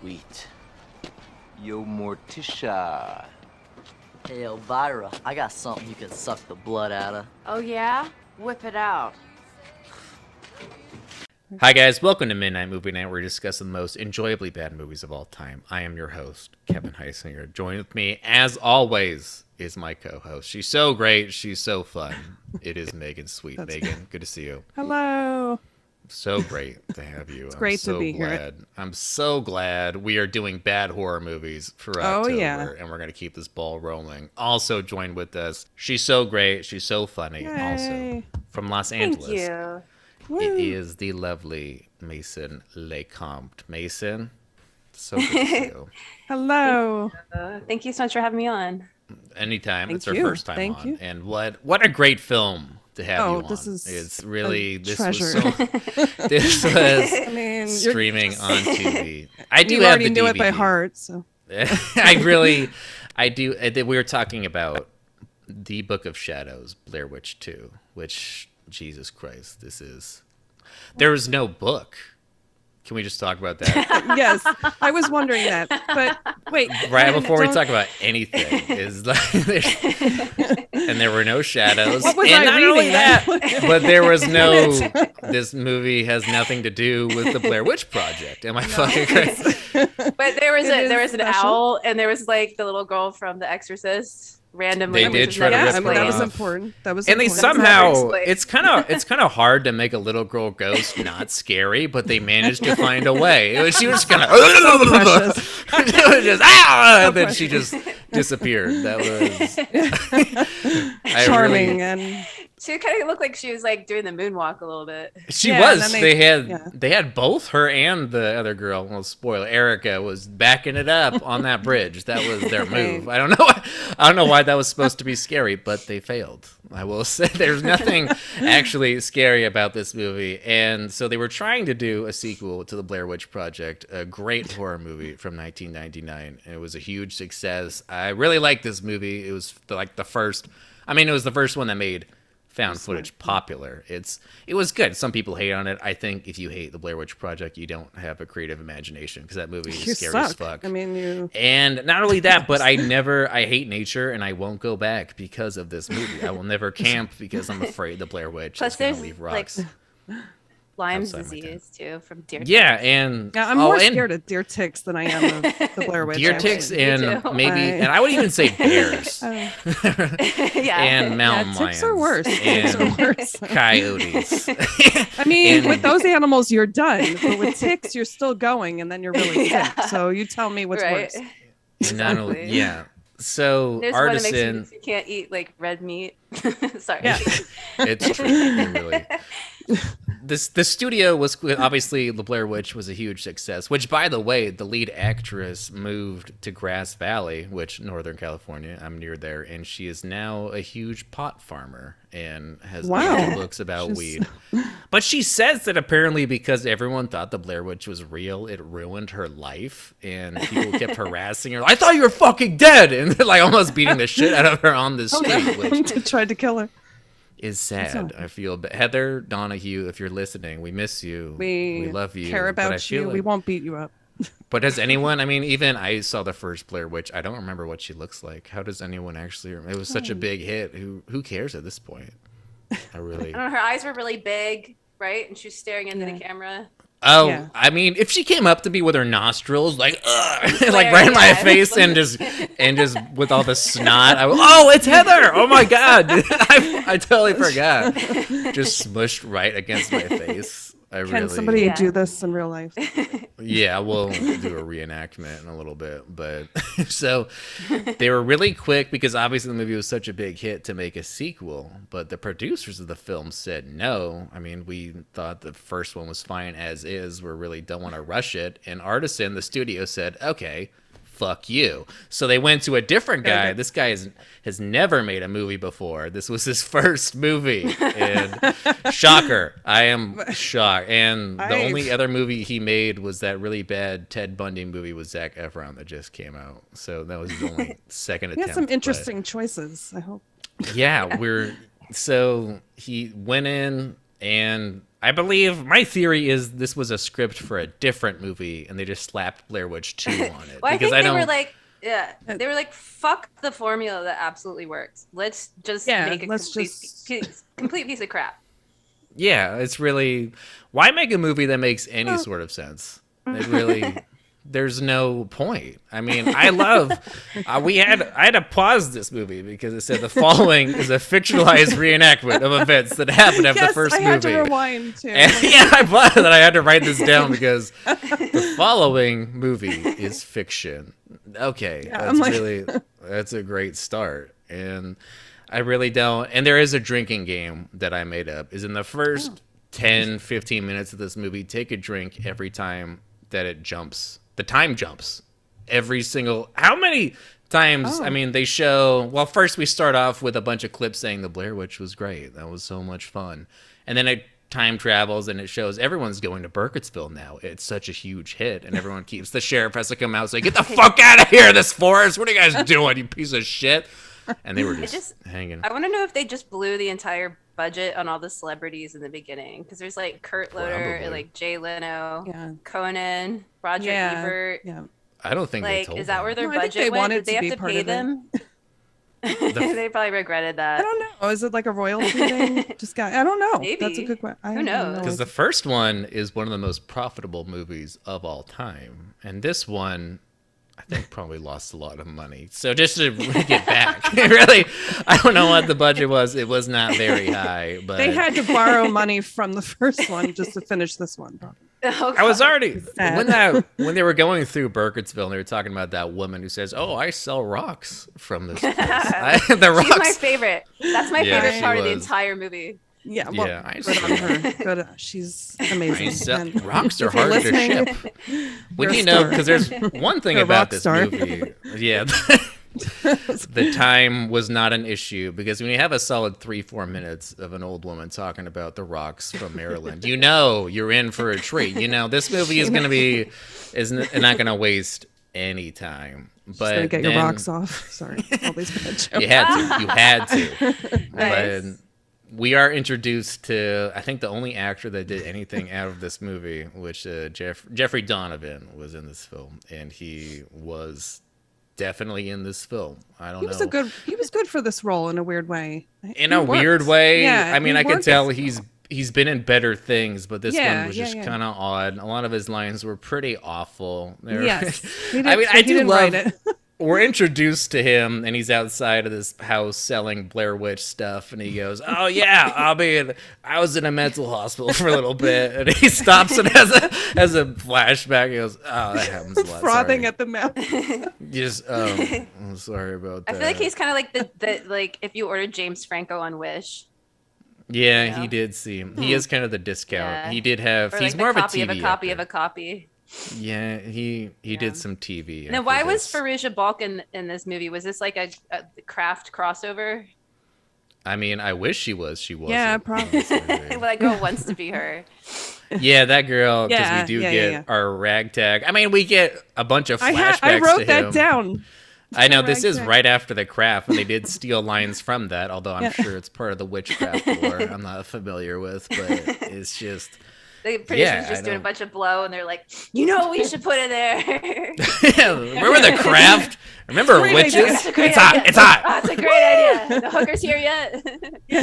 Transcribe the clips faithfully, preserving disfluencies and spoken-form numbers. Sweet. Yo, Morticia. Hey, Elvira, I got something you can suck the blood out of. Oh, yeah? Whip it out. Hi, guys. Welcome to Midnight Movie Night, where we discuss the most enjoyably bad movies of all time. I am your host, Kevin Heisinger. Joined with me, as always, is my co-host. She's so great. She's so fun. It is Megan. Sweet Megan. Good to see you. Hello. So great to have you. It's I'm great so to be glad. here. I'm so glad we are doing bad horror movies for October, oh, yeah. and we're going to keep this ball rolling. Also joined with us, she's so great, she's so funny, Yay. also from Los Thank Angeles. You. It is the lovely Mason LeCompte. Mason, so good to see you. Hello. Uh, thank you so much for having me on. Anytime. Thank it's you. our first time Thank on. You. And what what a great film. to have oh, you on. This is it's really this treasure. was so this was I mean, streaming just... on T V. I do you have the D V D. Knew it by heart, so I really I do we were talking about The Book of Shadows, Blair Witch two, which Jesus Christ, this is there is no book. Can we just talk about that? Yes, I was wondering that. But wait, right before don't... we talk about anything, is like and there were no shadows. What was and I not reading only that, but there was no. This movie has nothing to do with the Blair Witch Project. Am I no. fucking crazy? But there was a, there was an special. owl, and there was like the little girl from The Exorcist. Randomly, they did try to rip her off. I mean, that was important. That was and important. They somehow it's kind of it's kind of hard to make a little girl ghost not scary, but they managed to find a way. It was, she was just kind of it was just ah, so and then she just disappeared. That was charming really, and she kind of looked like she was like doing the moonwalk a little bit. She yeah, was. They, they had yeah. they had both her and the other girl. Well, spoiler, Erica was backing it up on that bridge. That was their move. I don't know. Why, I don't know why that was supposed to be scary, but they failed. I will say there's nothing actually scary about this movie. And so they were trying to do a sequel to The Blair Witch Project, a great horror movie from nineteen ninety-nine. And it was a huge success. I really liked this movie. It was like the first, I mean, it was the first one that made found footage popular. It's it was good. Some people hate on it. I think if you hate The Blair Witch Project, you don't have a creative imagination because that movie is you scary suck. as fuck. I mean, you... And not only that, but I never, I hate nature and I won't go back because of this movie. I will never camp because I'm afraid the Blair Witch Plus is going to leave rocks. Like... Lyme's disease too from deer ticks. Yeah, and yeah, I'm oh, more scared of deer ticks than I am of the Blair Witch. Deer ticks and maybe, and I would even say bears. Uh, yeah, and mountain yeah, ticks lions are worse. And are worse. Coyotes. I mean, and, with those animals, you're done. But with ticks, you're still going, and then you're really yeah. sick. So you tell me what's right. worse. Exactly. Only, yeah. So There's artisan. One you can't eat like red meat. Sorry. Yeah. It's true. Really. This the studio was obviously The Blair Witch was a huge success, which by the way, the lead actress moved to Grass Valley, which Northern California, I'm near there, and she is now a huge pot farmer and has wow. books about She's... weed. But she says that apparently because everyone thought the Blair Witch was real, it ruined her life and people kept harassing her. I thought you were fucking dead, and like almost beating the shit out of her on the street, which tried to kill her. Is sad. I feel bad. Heather Donahue, if you're listening, we miss you. We, we love you. Care about but I feel you. It. We won't beat you up. But does anyone? I mean, even I saw the first Blair Witch. I don't remember what she looks like. How does anyone actually? Remember? It was such a big hit. Who who cares at this point? I really. I don't know. Her eyes were really big, right? And she was staring into yeah. the camera. Oh, yeah. I mean, if she came up to me with her nostrils, like, ugh, like right in my face, and just, and just with all the snot, I would, oh, it's Heather! Oh my god, I, I totally forgot. Just smushed right against my face. I Can really, somebody yeah. do this in real life? Yeah, we'll do a reenactment in a little bit, but so they were really quick because obviously the movie was such a big hit to make a sequel, but the producers of the film said no. I mean, we thought the first one was fine as is. We really don't want to rush it. And Artisan, the studio, said, okay, fuck you. So they went to a different guy. This guy has, has never made a movie before. This was his first movie. And shocker. I am shocked. And the I've... only other movie he made was that really bad Ted Bundy movie with Zac Efron that just came out. So that was his only second attempt. He had some interesting but... choices, I hope. Yeah, yeah. we're so he went in and I believe my theory is this was a script for a different movie, and they just slapped Blair Witch two on it. well, because I think I they don't... were like, yeah, they were like, fuck the formula that absolutely works. Let's just yeah, make a complete, just... piece, complete piece of crap. Yeah, it's really, why make a movie that makes any well... sort of sense? It really, there's no point. I mean, I love, uh, we had, I had to pause this movie because it said the following is a fictionalized reenactment of events that happened after yes, the first movie. I had movie. to rewind too. And, yeah, I bought that I had to write this down because the following movie is fiction. Okay, yeah, that's like... really, that's a great start. And I really don't, and there is a drinking game that I made up, is in the first oh. ten, fifteen minutes of this movie, take a drink every time that it jumps. The time jumps every single, how many times? Oh. I mean, they show, well, first we start off with a bunch of clips saying the Blair Witch was great. That was so much fun. And then it time travels and it shows everyone's going to Burkittsville now. It's such a huge hit. And everyone keeps, the sheriff has to come out and say, get the fuck out of here, this forest. What are you guys doing, you piece of shit? And they were just, just hanging. I want to know if they just blew the entire budget on all the celebrities in the beginning, because there's like Kurt Loader, and like Jay Leno, yeah. Conan, Roger yeah. Ebert. Yeah, I don't think like they told is that them. where their no, budget they went? Did they have to pay them? The... they probably regretted that. I don't know. Oh, is it like a royalty thing? Just got. I don't know. Maybe. That's a good question. I Who knows? Because the first one is one of the most profitable movies of all time, and this one. I think probably lost a lot of money. So just to get back, really, I don't know what the budget was. It was not very high, but they had to borrow money from the first one just to finish this one. Oh, I was already when that when they were going through Burkittsville and they were talking about that woman who says, "Oh, I sell rocks from this place." I, the rocks. She's my favorite. That's my yeah, favorite part was. of the entire movie. Yeah, well, yeah, I good on her. Good on, she's amazing. Sell, rocks are harder to ship. When you know, because there's one thing about this star. movie. Yeah, the time was not an issue, because when you have a solid three, four minutes of an old woman talking about the rocks from Maryland, you know you're in for a treat. You know this movie is going to be is not going to waste any time. But just get then, your rocks off. Sorry, all these bad jokes. You had to. You had to. Nice. But, we are introduced to, I think, the only actor that did anything out of this movie, which uh, Jeff Jeffrey Donovan was in this film, and he was definitely in this film. I don't he know. Was a good, he was good for this role in a weird way. In he a worked. weird way. Yeah, I mean, I could tell he's he's been in better things, but this yeah, one was yeah, just yeah. kind of odd. A lot of his lines were pretty awful. Were, yes. Did, I mean, I do love it. We're introduced to him, and he's outside of this house selling Blair Witch stuff, and he goes, "Oh yeah, I'll be in, I was in a mental hospital for a little bit," and he stops and has a has a flashback. He goes, "Oh, that happens a lot." Frothing sorry. at the mouth. Just, um, I'm sorry about that. I feel like he's kind of like the, the like if you ordered James Franco on Wish. Yeah, you know? He did seem. He is kind of the discount. Yeah. He did have. Or like he's the more copy of a T V of a copy actor. of a copy. Yeah, he he yeah. did some T V. Now, why was Fairuza Balk in, in this movie? Was this like a, a Craft crossover? I mean, I wish she was. She wasn't. Yeah, probably. Well, that girl wants to be her. Yeah, that girl, because yeah, we do yeah, get yeah, yeah. our ragtag. I mean, we get a bunch of flashbacks. I, ha- I wrote to that him. down. I know, this is right after The Craft, and they did steal lines from that, although I'm yeah. sure it's part of the witchcraft lore I'm not familiar with, but it's just... The producers yeah, just I doing know. a bunch of blow, and they're like, "You know, we should put it there." Yeah, remember The Craft? Remember it's witches? It's, it's hot. It's hot. Oh, it's a great idea. The hooker's here yet?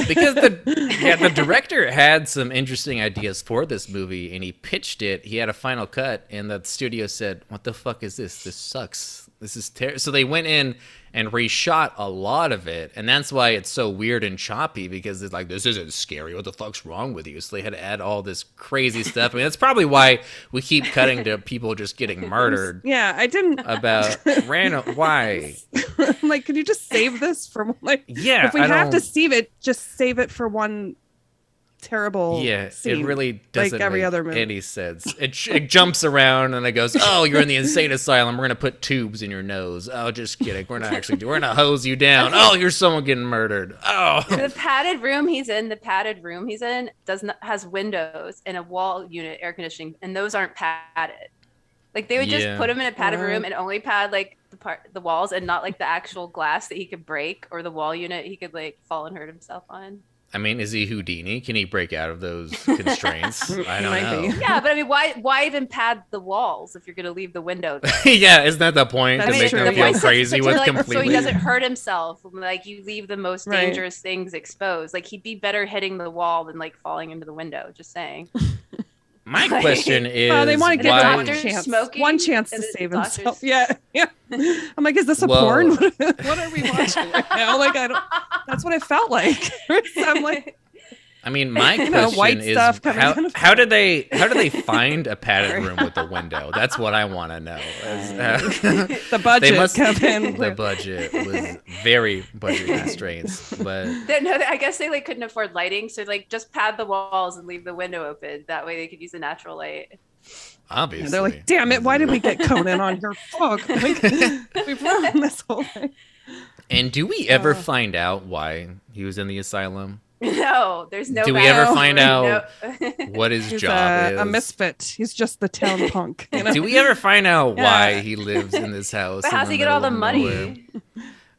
Because the yeah, the director had some interesting ideas for this movie, and he pitched it. He had a final cut, and the studio said, "What the fuck is this? This sucks. This is terrible." So they went in and reshot a lot of it. And that's why it's so weird and choppy, because it's like, this isn't scary. What the fuck's wrong with you? So they had to add all this crazy stuff. I mean, that's probably why we keep cutting to people just getting murdered. Yeah, I didn't. About random. Why? I'm like, can you just save this from like. Yeah. If we I have don't... to save it, just save it for one terrible yeah scene. It really doesn't like every make other movie. any sense. It, it jumps around and it goes, "Oh, you're in the insane asylum, we're gonna put tubes in your nose. Oh, just kidding, we're not actually we're gonna hose you down. Oh, you're someone getting murdered." Oh, the padded room he's in the padded room he's in does not has windows and a wall unit air conditioning, and those aren't padded. Like they would just yeah. put him in a padded wow. room and only pad like the part the walls, and not like the actual glass that he could break or the wall unit he could like fall and hurt himself on. I mean, is he Houdini? Can he break out of those constraints? I don't know. Yeah, but I mean, why why even pad the walls if you're going to leave the window? Yeah, isn't that the point? That's to make true. Them feel crazy with like, completely. So he doesn't hurt himself. Like, you leave the most right. dangerous things exposed. Like, he'd be better hitting the wall than, like, falling into the window. Just saying. My like, question is, well, they want to give him one chance, one chance to save himself. Yeah, yeah. I'm like, is this a Whoa. porn? What are we watching right now? Like, I don't. That's what it felt like. So I'm like, I mean, my you know, question is, how, how, how do they how do they find a padded room with a window? That's what I want to know. As, uh, the budget, must, Kevin. The budget was very budget constraints, but no, I guess they like couldn't afford lighting, so like just pad the walls and leave the window open. That way, they could use the natural light. Obviously, yeah, they're like, damn it, why did we get Conan on here? Fuck, like, we've ruined this whole thing. And do we ever uh, find out why he was in the asylum? No, there's no. Do we battle. ever find out no. what his He's job a, is? A misfit. He's just the town punk. You know? Do we ever find out why yeah. he lives in this house? But how's he get all the money?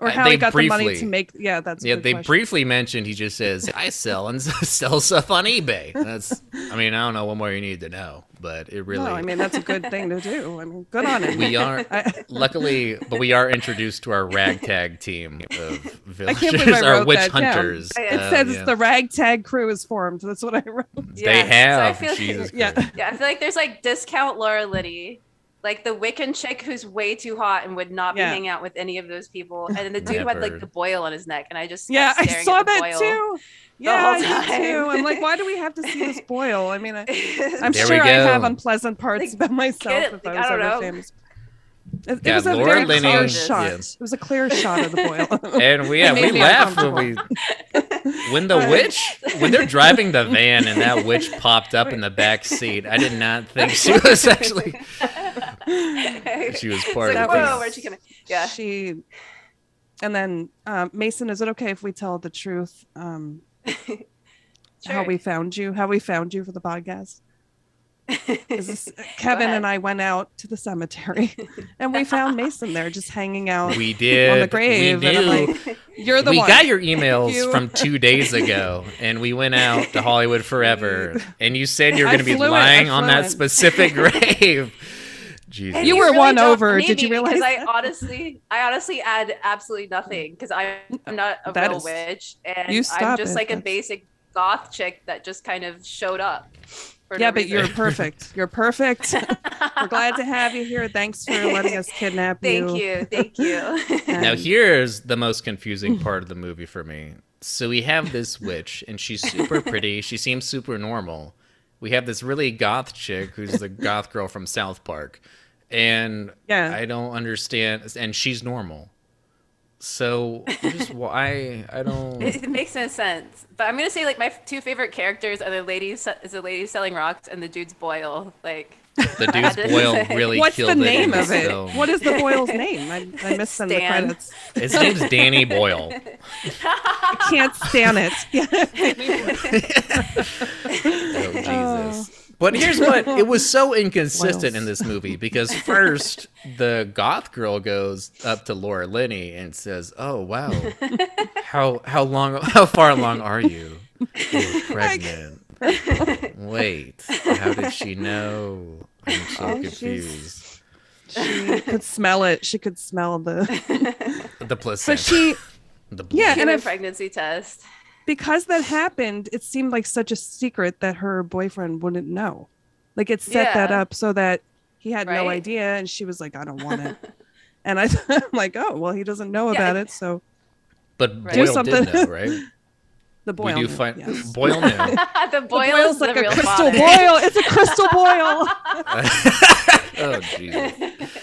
Or how uh, he got briefly, the money to make? Yeah, that's. Yeah, they question. briefly mentioned. He just says, "I sell and sell stuff on eBay." That's. I mean, I don't know what more you need to know, but it really. No, I mean, that's a good thing to do. I mean, good on it. We are luckily, but we are introduced to our ragtag team of villagers, our witch hunters. Down. It um, says yeah. the ragtag crew is formed. That's what I wrote. Yeah. They have. So I feel Jesus like, yeah. yeah, I feel like there's like discount Laura Linney. Like the Wiccan chick who's way too hot and would not be yeah. hanging out with any of those people. And then the dude Never. had like the boil on his neck, and I just yeah, I saw that too. Yeah, I too. I'm like, why do we have to see this boil? I mean, I, I'm there sure I have unpleasant parts like, about myself. It, if I, was I don't know. Famous. It, yeah, it was a Laura very Linney, clear shot. Yeah. It was a clear shot of the boil. And we yeah, we laughed when we when the witch when they're driving the van and that witch popped up in the back seat. I did not think she was actually. She was part like, of whoa, where'd she come in? Yeah, she. And then um, Mason, is it okay if we tell the truth? Um, sure. How we found you? How we found you for the podcast? Is this, Kevin and I went out to the cemetery, and we found Mason there, just hanging out. We did on the grave. We and I'm like, You're the we one. We got your emails you... from two days ago, and we went out to Hollywood Forever, and you said you're going to be lying on that specific grave. Jesus. You were really won over. Did you realize? Because I honestly, I honestly add absolutely nothing because I'm not a that real is, witch, and I'm just it. like a basic goth chick that just kind of showed up. For yeah, no but reason. You're perfect. You're perfect. We're glad to have you here. Thanks for letting us kidnap you. Thank you. Thank you. Now here's the most confusing part of the movie for me. So we have this witch, and she's super pretty. She seems super normal. We have this really goth chick who's the goth girl from South Park. And yeah. I don't understand. And she's normal. So just why I don't. It, it makes no sense. But I'm going to say like my two favorite characters are the lady is the lady selling rocks and the dude's boil. Like the dude's boil really What's killed the name it of it? So... What is the boil's name? I, I missed in the credits. His name's Danny Boyle. I can't stand it. Oh, Jesus. Oh. But here's what, it was so inconsistent in this movie because first the goth girl goes up to Laura Linney and says, "Oh wow, how how long how far along are you? You're pregnant." Wait, how did she know? I'm so oh, confused. She could smell it. She could smell the the placenta. But she the blood. Yeah, and a pregnancy test. Because that happened, it seemed like such a secret that her boyfriend wouldn't know. Like it set yeah. that up so that he had right? no idea, and she was like, "I don't want it." And I, I'm like, "Oh, well, he doesn't know yeah, about I... it, so." But right. Boyle do something, did know, right? The Boyle. We do knew, find yes. Boyle knew. The Boyle's like a crystal body. Boyle. It's a crystal Boyle. Oh Jesus!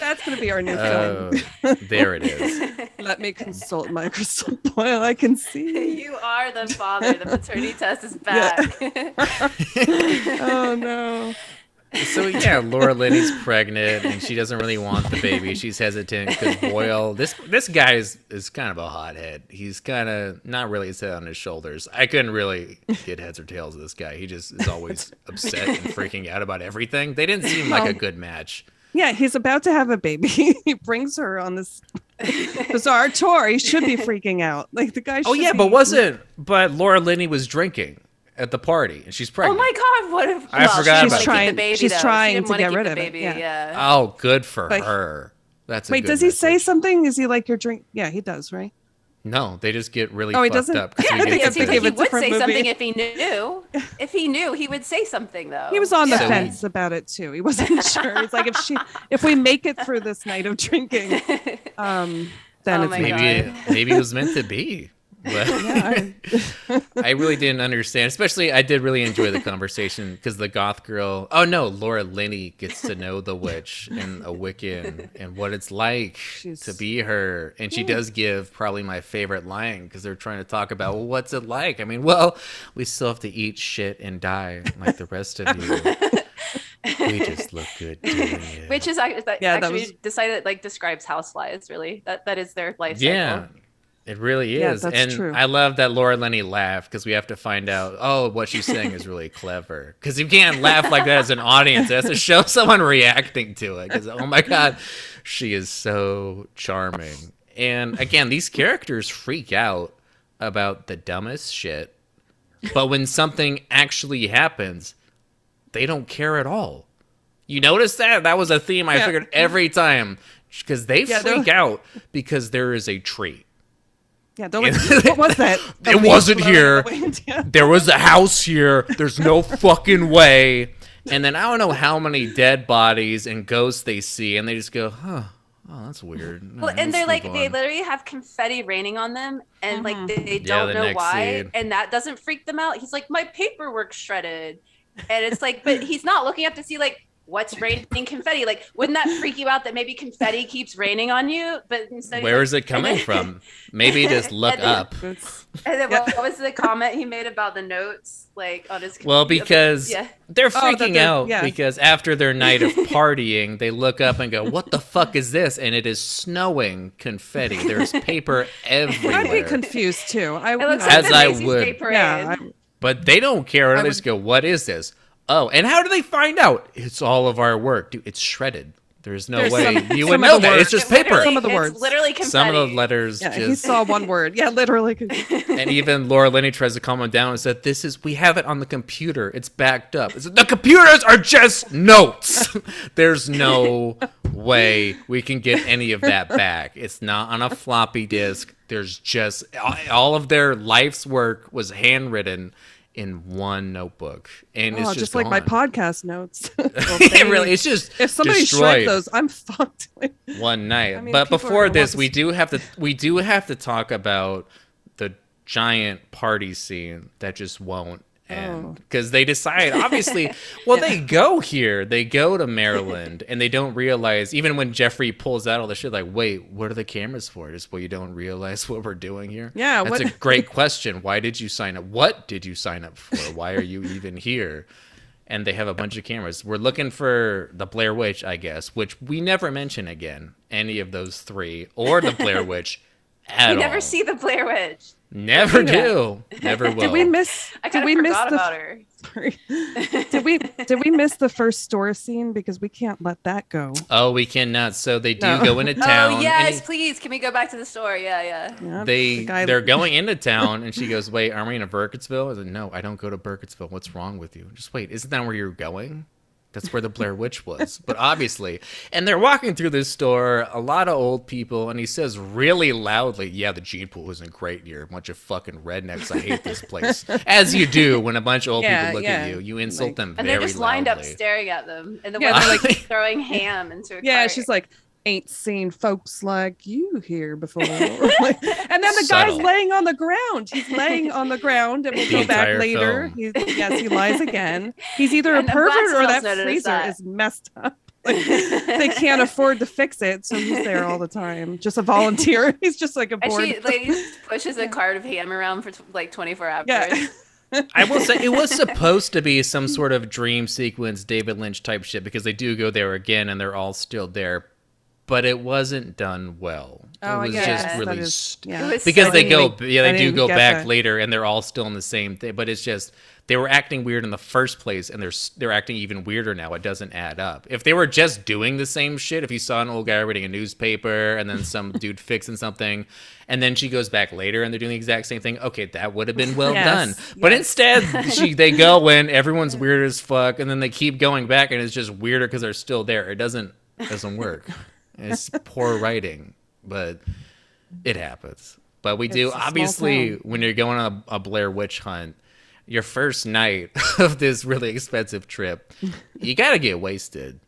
That's gonna be our new film. Uh, there it is. Let me consult my crystal Boyle. I can see you are the father. The paternity test is back. Yeah. Oh no. So yeah, Laura Linney's pregnant and she doesn't really want the baby. She's hesitant because Boyle, this this guy is, is kind of a hothead. He's kind of not really his head on his shoulders. I couldn't really get heads or tails of this guy. He just is always upset and freaking out about everything. They didn't seem like a good match. Yeah, he's about to have a baby. He brings her on this bizarre tour. He should be freaking out. Like the guy. Oh yeah, be- but wasn't. But Laura Linney was drinking at the party, and she's pregnant. Oh my God! What if I well, forgot she's about trying, the baby? She's though. trying she to get rid of baby, it. Yeah. Yeah. Oh, good for but, her. That's a wait. Good does he message. say something? Is he like your drink? Yeah, he does, right? No, they just get really oh, he fucked up. Yeah, he, because he, he would say movie. something if he knew. If he knew, he would say something though. He was on the so fence he... about it too. He wasn't sure. He's like, if she, if we make it through this night of drinking, um, then oh it's maybe it, maybe it was meant to be. But yeah, I... I really didn't understand. Especially, I did really enjoy the conversation because the goth girl. Oh no, Laura Linney gets to know the witch and a Wiccan and what it's like She's... to be her, and she yeah. does give probably my favorite line because they're trying to talk about well, what's it like. I mean, well, we still have to eat shit and die like the rest of you. We just look good doing it. Which is that yeah, actually that was... decided like describes houseflies really. That that is their life cycle. Yeah. It really is. Yeah, that's and true. I love that Laura Linney laughed because we have to find out, oh, what she's saying is really clever. Because you can't laugh like that as an audience. It has to show someone reacting to it. Because, oh my God, she is so charming. And again, these characters freak out about the dumbest shit. But when something actually happens, they don't care at all. You notice that? That was a theme I yeah. figured every time. Because they yeah, freak they're... out because there is a treat. Yeah, they're like, what was that? It wasn't here. Yeah. There was a house here. There's no fucking way. And then I don't know how many dead bodies and ghosts they see, and they just go, huh, oh, that's weird. Well, right, and they're like, on. they literally have confetti raining on them, and mm-hmm. like they, they don't yeah, the know why, scene. And that doesn't freak them out. He's like, my paperwork's shredded. And it's like, but he's not looking up to see, like, what's raining confetti? Like, wouldn't that freak you out that maybe confetti keeps raining on you? But instead, where is it coming from? Maybe just look and then, up. And then yeah. what was the comment he made about the notes, like on his? Well, because yeah. they're freaking oh, they're, out yeah. because after their night of partying, they look up and go, "What the fuck is this?" And it is snowing confetti. There's paper everywhere. I'd be confused too. I would, like as I would. Yeah, I, but they don't care. They just go, "What is this?" Oh, and how do they find out? It's all of our work. Dude, it's shredded. There's no There's way some, you would know that. It's just it paper. Some of the words. It's literally confetti. Some of the letters yeah, just... He saw one word. Yeah, literally. And even Laura Linney tries to calm him down and said, this is... We have it on the computer. It's backed up. It's, the computers are just notes. There's no way we can get any of that back. It's not on a floppy disk. There's just... All of their life's work was handwritten in one notebook, and oh, it's just, just like my podcast notes. Well, it really, it's just if somebody shred those, I'm fucked. One night, I mean, but before this, we do have to we do have to talk about the giant party scene that just won't end because oh. they decide obviously. Well, yeah. they go here, they go to Maryland, and they don't realize even when Jeffrey pulls out all the shit. Like, wait, what are the cameras for? Just well, you don't realize what we're doing here. Yeah, that's what- a great question. Why did you sign up? What did you sign up for? Why are you even here? And they have a bunch of cameras. We're looking for the Blair Witch, I guess, which we never mention again. Any of those three or the Blair Witch. At we all. Never see the Blair Witch. Never do. Never will. Did we miss? I did we miss the, about her. Sorry. Did we did we miss the first store scene because we can't let that go? Oh, we cannot. So they do no. go into town. Oh yes, he, please. Can we go back to the store? Yeah, yeah. yeah they the guy... they're going into town, and she goes, "Wait, aren't we in Burkittsville?" I said, "No, I don't go to Burkittsville. What's wrong with you? Just wait. Isn't that where you're going?" That's where the Blair Witch was, but obviously. And they're walking through this store, a lot of old people, and he says really loudly, yeah, the gene pool isn't great here. A bunch of fucking rednecks. I hate this place. As you do when a bunch of old yeah, people look yeah. at you. You insult like, them very loudly. And they're just loudly. lined up staring at them. And the yeah, ones are like throwing ham into a Yeah, cart. She's like, ain't seen folks like you here before. Like, and then the Subtle. guy's laying on the ground. He's laying on the ground, and we'll the go back later. He's, yes, he lies again. He's either and a pervert or that freezer that. is messed up. Like, they can't afford to fix it, so he's there all the time. Just a volunteer. He's just like a board. And she like, pushes a cart of ham around for like twenty-four hours. Yeah. I will say it was supposed to be some sort of dream sequence, David Lynch type shit, because they do go there again, and they're all still there. but it wasn't done well. Oh, it was yeah, just really is, st- yeah. was because they go, yeah, they do go back that. later, and they're all still in the same thing. But it's just they were acting weird in the first place, and they're they're acting even weirder now. It doesn't add up. If they were just doing the same shit, if you saw an old guy reading a newspaper, and then some dude fixing something, and then she goes back later, and they're doing the exact same thing, okay, that would have been well yes. done. But yes. instead, she they go in, everyone's weird as fuck, and then they keep going back, and it's just weirder because they're still there. It doesn't it doesn't work. It's poor writing. But it happens. But we it's do obviously when you're going on a, a Blair Witch hunt, your first night of this really expensive trip, you gotta get wasted.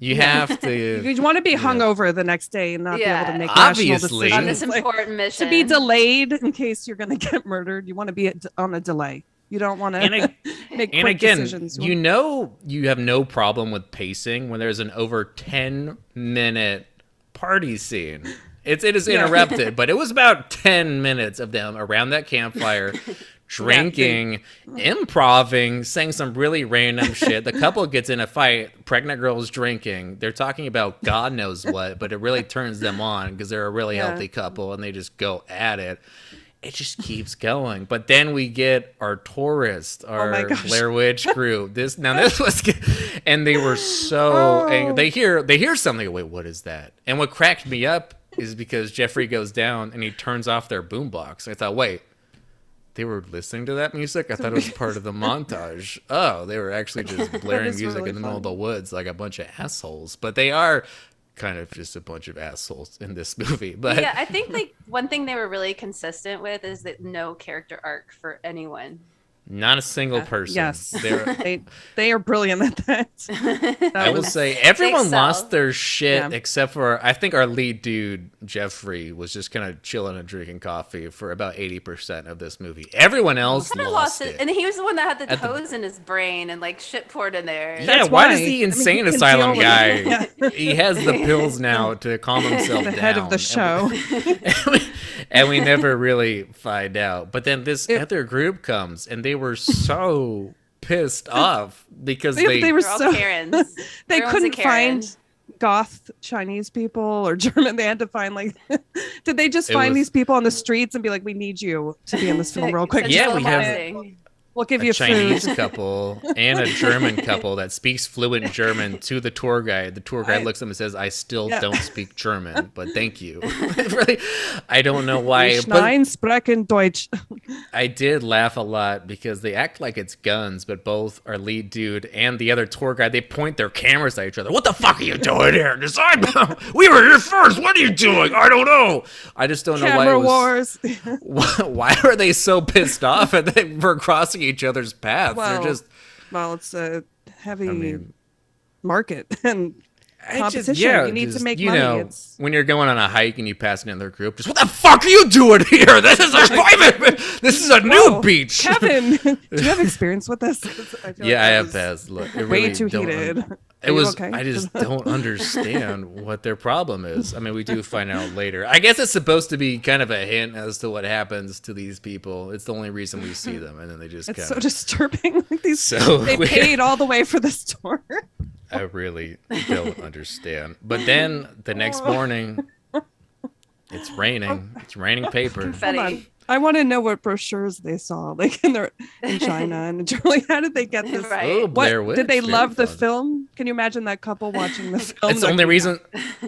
You have to. You want to be hungover know. the next day and not yeah. be able to make obviously rational decisions. On this important mission, to be delayed in case you're gonna get murdered. You want to be on a delay. You don't want to make and quick again, decisions. You know, you have no problem with pacing when there's an over ten minute party scene. It's, it is interrupted, yeah. but it was about ten minutes of them around that campfire, drinking, yeah. improvising, saying some really random shit. The couple gets in a fight, pregnant girl's drinking. They're talking about God knows what, but it really turns them on because they're a really yeah. healthy couple and they just go at it. It just keeps going. But then we get our tourist, our oh Blair Witch crew. This now this was and they were so oh. angry. They hear they hear something. Wait, what is that? And what cracked me up is because Jeffrey goes down and he turns off their boombox. I thought, wait, they were listening to that music? I thought it was part of the montage. Oh, they were actually just blaring music really in the middle of the woods like a bunch of assholes. But they are kind of just a bunch of assholes in this movie. But yeah, I think like one thing they were really consistent with is that no character arc for anyone. Not a single person. Yes. they, they are brilliant at that. that I will say everyone so. lost their shit yeah. except for, I think our lead dude, Jeffrey, was just kind of chilling and drinking coffee for about eighty percent of this movie. Everyone else lost, lost it. it. And he was the one that had the at toes the... in his brain and like shit poured in there. Yeah, That's why does the insane I mean, asylum guy, he has the pills now to calm himself the down. The head of the show. And we, and we never really find out. But then this it, other group comes and they were so pissed off because they, they, they were so Karens. they Everyone's couldn't find goth Chinese people or German. They had to find like did they just it find was, these people on the streets and be like, we need you to be in this film real quick? yeah we have we'll, we'll give a you Chinese food. couple and a German couple that speaks fluent German to the tour guide. The tour guide I, looks at him and says, I still yeah. don't speak German, but thank you. Really, I don't know why. Nein, sprechen Deutsch. I did laugh a lot because they act like it's guns, but both our lead dude and the other tour guide, they point their cameras at each other. What the fuck are you doing here? Decide. We were here first. What are you doing? I don't know. I just don't Camera know why. It was, wars. Why are they so pissed off at them for crossing each other's paths? Well, They're just. Well, it's a heavy I mean, market and. Competition. Just, yeah, you need just, to make you money. Know, it's... When you're going on a hike and you pass another group, just what the fuck are you doing here? This is our private. This is a Whoa, new beach. Kevin, do you have experience with this? I feel yeah, like I have passed. Look, it way really too heated. Un- it was. Okay? I just don't understand what their problem is. I mean, we do find out later. I guess it's supposed to be kind of a hint as to what happens to these people. It's the only reason we see them, and then they just. It's kinda... so disturbing. Like these. So they weird. paid all the way for this tour. I really don't understand. But then the next morning, it's raining. It's raining paper. Confetti. Hold on. I want to know what brochures they saw, like in their in China and in Germany. How did they get this? Right. Oh, Blair Witch. What, did they Blair love the fun. film? Can you imagine that couple watching the film? That's the only reason.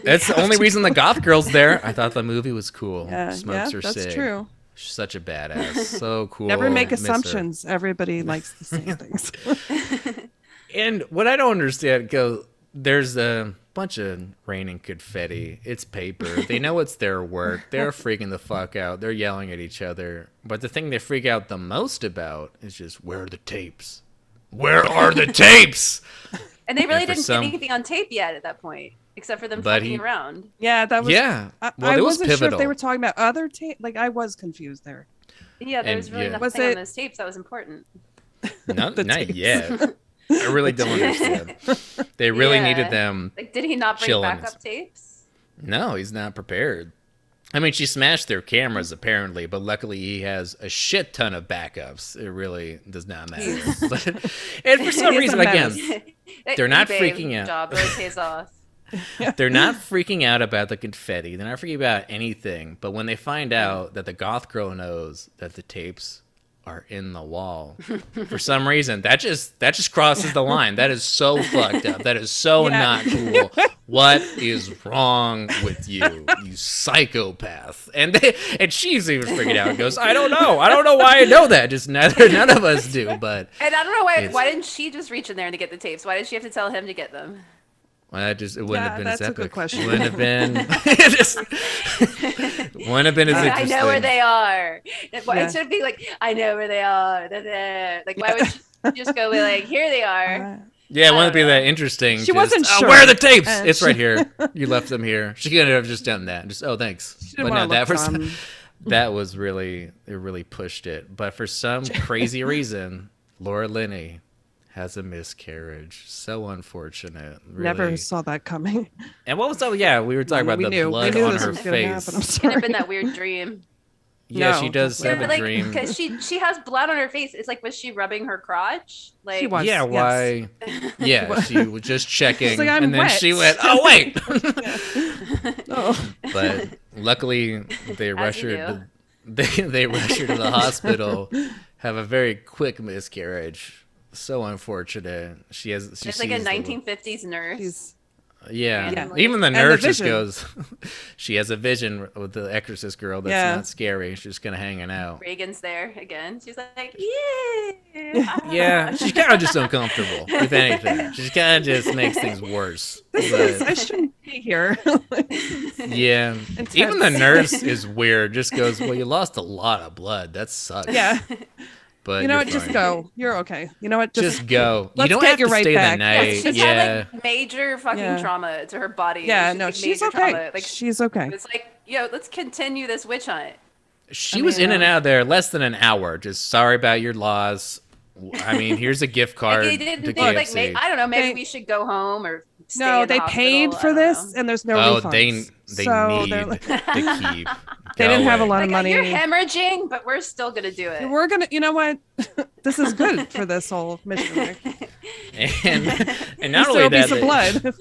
That's the only reason the goth girl's there. I thought the movie was cool. Yeah, Smokes yeah, her that's sig. true. She's such a badass. So cool. Never make assumptions. Her. Everybody likes the same things. And what I don't understand, go there's a bunch of rain and confetti. It's paper. They know it's their work. They're freaking the fuck out. They're yelling at each other. But the thing they freak out the most about is just, where are the tapes? Where are the tapes? And they really and didn't some... get anything on tape yet at that point, except for them but talking he... around. Yeah, that was. Yeah, I, well, I it was wasn't pivotal. sure if they were talking about other tape. Like I was confused there. Yeah, there and, was really yeah. nothing was it... on those tapes that was important. Not, not tapes. yet. I really don't understand. They really yeah. needed them. Like, did he not bring backup tapes? No, he's not prepared. I mean, she smashed their cameras apparently, but luckily he has a shit ton of backups. It really does not matter. And for some reason, again, they're not freaking out. Job really pays off. Yeah. They're not freaking out about the confetti. They're not freaking about anything. But when they find out that the goth girl knows that the tapes are in the wall, for some reason, that just that just crosses the line. That is so fucked up. That is so yeah. not cool. What is wrong with you, you psychopath? And they, and she's even freaking out and goes, I don't know. I don't know why I know that. Just neither, none of us do. But and I don't know why. Why didn't she just reach in there to get the tapes? Why did she have to tell him to get them? Well, that just, it wouldn't yeah, have been as epic. That's a good question. Wouldn't have been. just, wouldn't have been as interesting. I know where they are. It, yeah. it should be like, I know where they are. Da, da. Like, why would she just go with like, here they are? Yeah, it wouldn't be that interesting. She just, wasn't sure. Oh, where are the tapes? And it's she... right here. You left them here. She could have just done that. Just, oh, thanks. She didn't but no, that was that was really it. Really pushed it. But for some crazy reason, Laura Linney has a miscarriage. So unfortunate. Really. Never saw that coming. And what was that? Yeah, we were talking about we the knew. blood on her face. Happen, it could have been that weird dream. Yeah, no. she does yeah, have a like, dream. Because she, she has blood on her face. It's like, was she rubbing her crotch? Like, she was. Yeah, why? Yes. Yeah, she was just checking. Like, and then wet. she went, oh, wait. oh. But luckily, they rush her they, they rush her to the hospital, have a very quick miscarriage. So unfortunate. She has. She's like a nineteen fifties nurse. She's, yeah. yeah. Even the nurse the just goes, she has a vision with the exorcist girl that's yeah. not scary. She's just kind of hanging out. Reagan's there again. She's like, yeah. Yeah. She's kind of just uncomfortable, if anything. She kind of just makes things worse. This but... is, I shouldn't be here. yeah. Intense. Even the nurse is weird. Just goes, well, you lost a lot of blood. That sucks. Yeah. But you know what? Fine. Just go. You're okay. You know what? Just, just go. Let's you don't get have your to right stay back. The night. Yeah, she's yeah. had like major fucking yeah. trauma to her body. Yeah, she's no, like, she's okay. Trauma. Like she's okay. It's like, yo, let's continue this witch hunt. She I was mean, in and out of there less than an hour. Just sorry about your loss. I mean, here's a gift card. They didn't to think, like, maybe, I don't know. Maybe they, we should go home or stay no. In the they hospital. Paid for this, know. And there's no oh, refunds. Oh, they they so need like... to keep. They didn't have a lot like, of money. You're hemorrhaging, but we're still gonna do it. We're gonna, you know what? This is good for this whole mission. Right? and and not only that, some blood.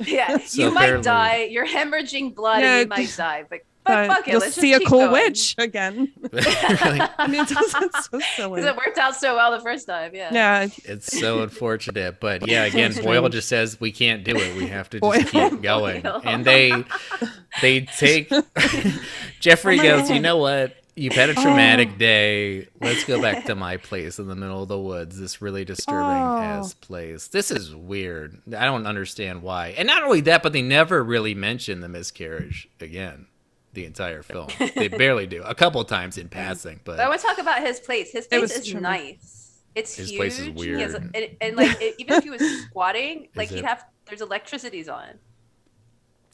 Yeah, so you might fairly. die. You're hemorrhaging blood, yeah, and you might die, but. But fuck it, you'll let's see just a cool going. Witch again. I mean, it doesn't, it's so silly. Because it worked out so well the first time, yeah. Yeah. It's so unfortunate. But yeah, again, Boyle just says, we can't do it. We have to just Boyle. keep going. Boyle. And they they take... Jeffrey oh goes, God. You know what? You've had a traumatic oh. day. Let's go back to my place in the middle of the woods. This really disturbing oh. ass place. This is weird. I don't understand why. And not only that, but they never really mention the miscarriage again. The entire film, they barely do a couple times in passing, but I want to talk about his place. His place is true. nice. It's his huge. Place is weird. He has a, and, and like it, even if he was squatting, like he'd have there's electricities on.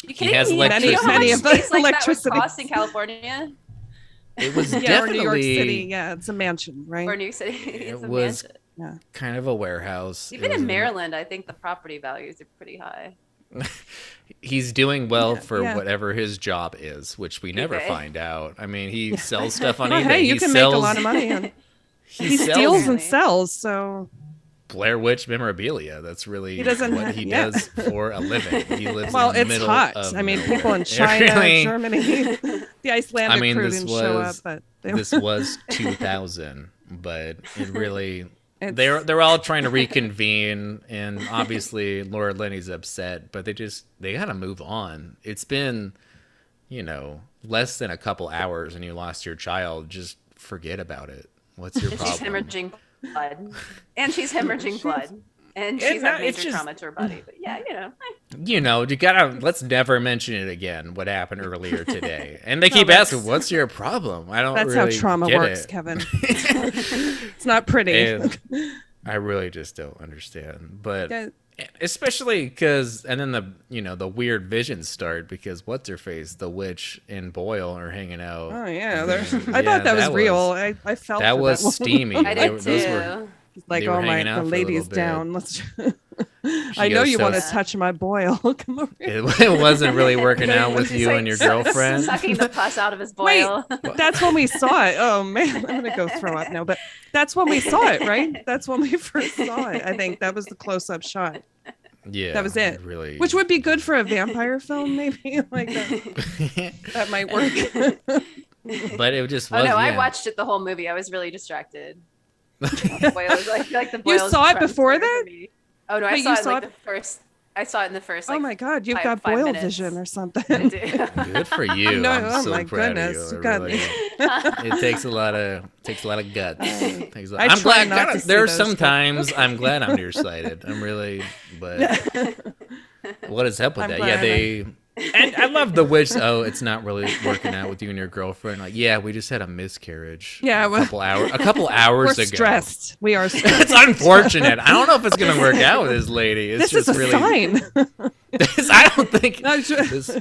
You kidding he has me? Electricity. You know how much space like that was cost in California? It was yeah, definitely or New York City. Yeah, it's a mansion, right? Or New York City. It was mansion. kind of a warehouse. Even in Maryland, a... I think the property values are pretty high. He's doing well yeah, for yeah. whatever his job is, which we never okay. find out. I mean, he yeah. sells stuff on well, eBay. Hey, you he can sells... make a lot of money. On... he he sells... steals and sells. So Blair Witch memorabilia. That's really he doesn't... what he yeah. does for a living. He lives well, in the middle Well, it's hot. Of I mean, nowhere. people in China, really... Germany, the Icelandic I mean, crew didn't was, show up. But they... this was two thousand, but it really... It's... They're they're all trying to reconvene, and obviously Laura Linney's upset, but they just they gotta move on. It's been, you know, less than a couple hours, and you lost your child. Just forget about it. What's your and problem? She's hemorrhaging blood, and she's hemorrhaging blood, and she's had major just... trauma to her body. But yeah, you know, you know, you gotta let's never mention it again. What happened earlier today? And they no, keep that's... asking, "What's your problem?" I don't. That's really how trauma get works, it. Kevin. It's not pretty. And I really just don't understand, but yeah. especially because, and then the you know the weird visions start because what's her face, the witch and Boyle are hanging out. Oh yeah, yeah I thought that, that was real. I, I felt that was that steamy. I did they, too. Were, like oh my, the lady's down. Let's. I know you so, want to touch my Boyle. Come over here. It, it wasn't really working out with you like, and your girlfriend. Sucking the pus out of his Boyle. Wait, that's when we saw it. Oh man, I'm gonna go throw up now. But that's when we saw it, right? That's when we first saw it. I think that was the close-up shot. Yeah, that was it. Really, which would be good for a vampire film, maybe. Like that, that might work. But it just was, oh no, yeah. I watched it the whole movie. I was really distracted. The boils, like, like the boils you saw it before that? Oh no, I saw it, like, the first. I saw it in the first. Like, oh my god, you've five, got boil vision or something. I do. Good for you. No, I'm oh so my proud goodness, of you. I really, it takes a lot of takes a lot of guts. It takes a lot. I'm glad. God, there are sometimes I'm glad I'm nearsighted. I'm really, but what is up with I'm that? Yeah, they. Like, and I love the witch. Oh, it's not really working out with you and your girlfriend. Like, yeah, we just had a miscarriage. Yeah, a couple hours. A couple hours we're ago. Stressed. We are stressed. It's unfortunate. I don't know if it's gonna work out with this lady. It's this just is a really. Sign. This, I don't think sure. this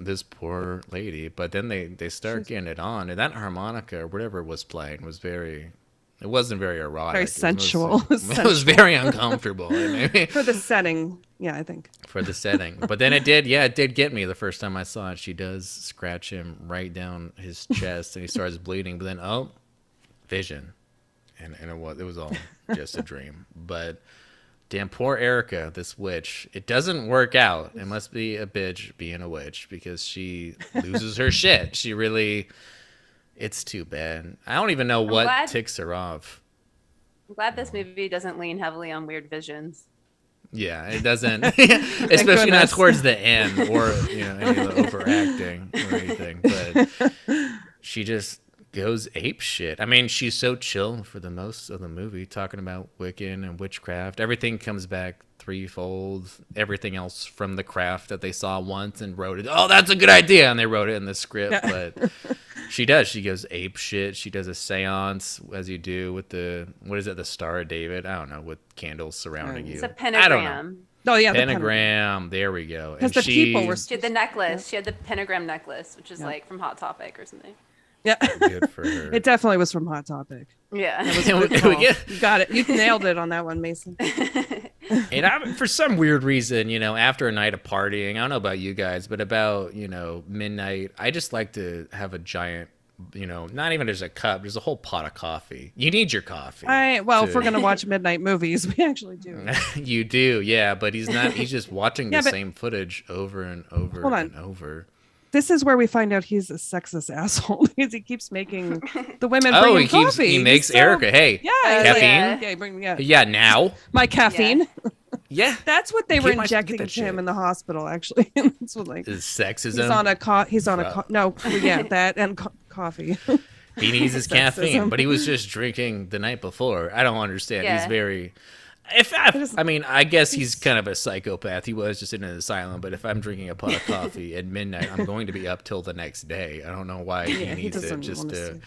this poor lady. But then they they start She's... getting it on, and that harmonica or whatever was playing was very. It wasn't very erotic. Very sensual. It was, sensual. It was very uncomfortable. I mean, for the setting. Yeah, I think. For the setting. But then it did, yeah, it did get me the first time I saw it. She does scratch him right down his chest and he starts bleeding. But then, oh, vision. And and it was, it was all just a dream. But damn, poor Erica, this witch. It doesn't work out. It must be a bitch being a witch because she loses her shit. She really... It's too bad. I don't even know I'm what glad, ticks her off. I'm glad this movie doesn't lean heavily on weird visions. Yeah, it doesn't. Especially not towards the end or you know any of the overacting or anything. But she just goes ape shit. I mean, she's so chill for the most of the movie, talking about Wiccan and witchcraft. Everything comes back threefold. Everything else from The Craft that they saw once and wrote it. Oh, that's a good idea, and they wrote it in the script, but. She does. She goes ape shit. She does a seance, as you do with the what is it, the Star of David? I don't know, with candles surrounding it's you. It's a pentagram. I don't know. Oh yeah, pentagram. The pentagram. There we go. Because the she, people were. She had the necklace. She had the pentagram necklace, which is yeah. like from Hot Topic or something. Yeah. Good for her. It definitely was from Hot Topic. Yeah. It was you got it. You nailed it on that one, Mason. And I, for some weird reason, you know, after a night of partying, I don't know about you guys, but about, you know, midnight, I just like to have a giant, you know, not even just a cup, just a whole pot of coffee. You need your coffee. I, well, to... if we're going to watch midnight movies, we actually do. You do, yeah, but he's not, he's just watching yeah, the but... same footage over and over Hold and on. over. This is where we find out he's a sexist asshole because he keeps making the women bring oh, him he keeps, coffee. He makes so, Erica, hey, yeah, caffeine. Like, yeah, bring, yeah. yeah, now. My caffeine. Yeah. That's what they were injecting to him in the hospital, actually. That's what, like, is sexism. He's on a co- He's on a co- No, yeah, that and co- coffee. He needs his caffeine, but he was just drinking the night before. I don't understand. Yeah. He's very... If I, I mean, I guess he's kind of a psychopath. He was just in an asylum. But if I'm drinking a pot of coffee at midnight, I'm going to be up till the next day. I don't know why he yeah, needs he it. Just to,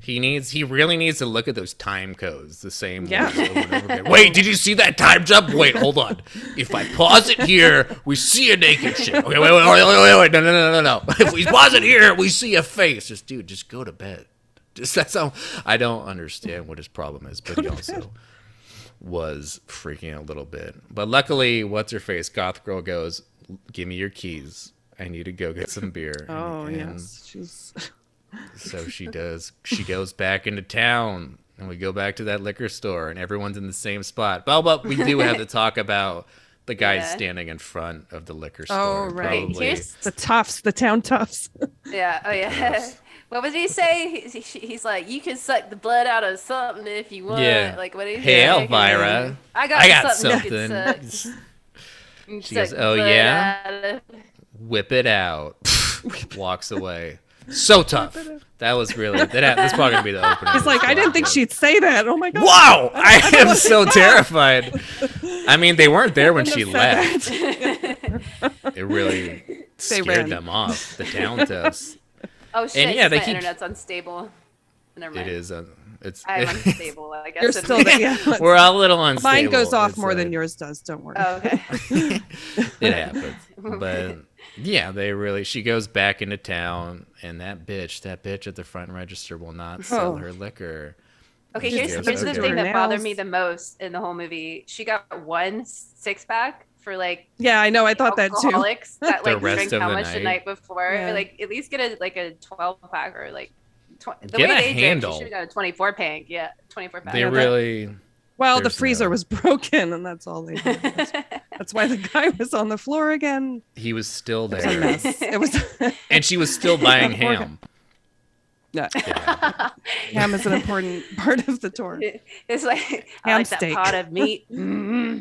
he needs. He really needs to look at those time codes the same yeah. way over and over again. Wait, did you see that time jump? Wait, hold on. If I pause it here, we see a naked shit. Okay, wait, wait, wait, wait, wait, wait. No, no, no, no, no. If we pause it here, we see a face. Just, dude, just go to bed. Just that's how. I don't understand what his problem is, but he also. was freaking out a little bit, but luckily what's her face goth girl goes, give me your keys, I need to go get some beer. Oh and yes, she's so she does she goes back into town and we go back to that liquor store and everyone's in the same spot. Well, but we do have to talk about the guy yeah. standing in front of the liquor store. Oh right, probably. Here's the toughs, the town toughs. Yeah, oh yeah. What would he say? He's, he's like, you can suck the blood out of something if you want. Yeah. Like, what did he say? Hey, Elvira. I got, I got something. something. Suck. She suck goes, oh, yeah? Of... Whip it out. Walks away. So tough. That was really, that, that's probably going to be the opening. He's like, I didn't think she'd say that. Oh, my God. Wow. I, I, I am so terrified. I mean, they weren't there when she left. It really they scared ran. them off, the town toast. Oh shit! And yeah, they my keep... internet's unstable. Never mind. It is. Un... It's. I'm unstable. I guess. You're still there. Yeah. We're all a little unstable. Mine goes off it's more like... than yours does. Don't worry. Oh, okay. It happens. But yeah, they really. She goes back into town, and that bitch, that bitch at the front register will not sell oh. her liquor. Okay, here's, goes, here's okay. the thing that bothered me the most in the whole movie. She got one six pack. For like yeah I know I thought that too that like drink how much night. the night before yeah. like at least get a like a twelve pack or like tw- the get way a they handle. Drink, you should have got a twenty-four pack yeah twenty-four pack. They really Well, There's the freezer no. was broken, and that's all they did. That's, that's why the guy was on the floor again. He was still there. It was a mess. It was and she was still buying ham. No. Yeah. Ham is an important part of the tour. It's like, ham I like steak. That pot of meat. Mm-hmm.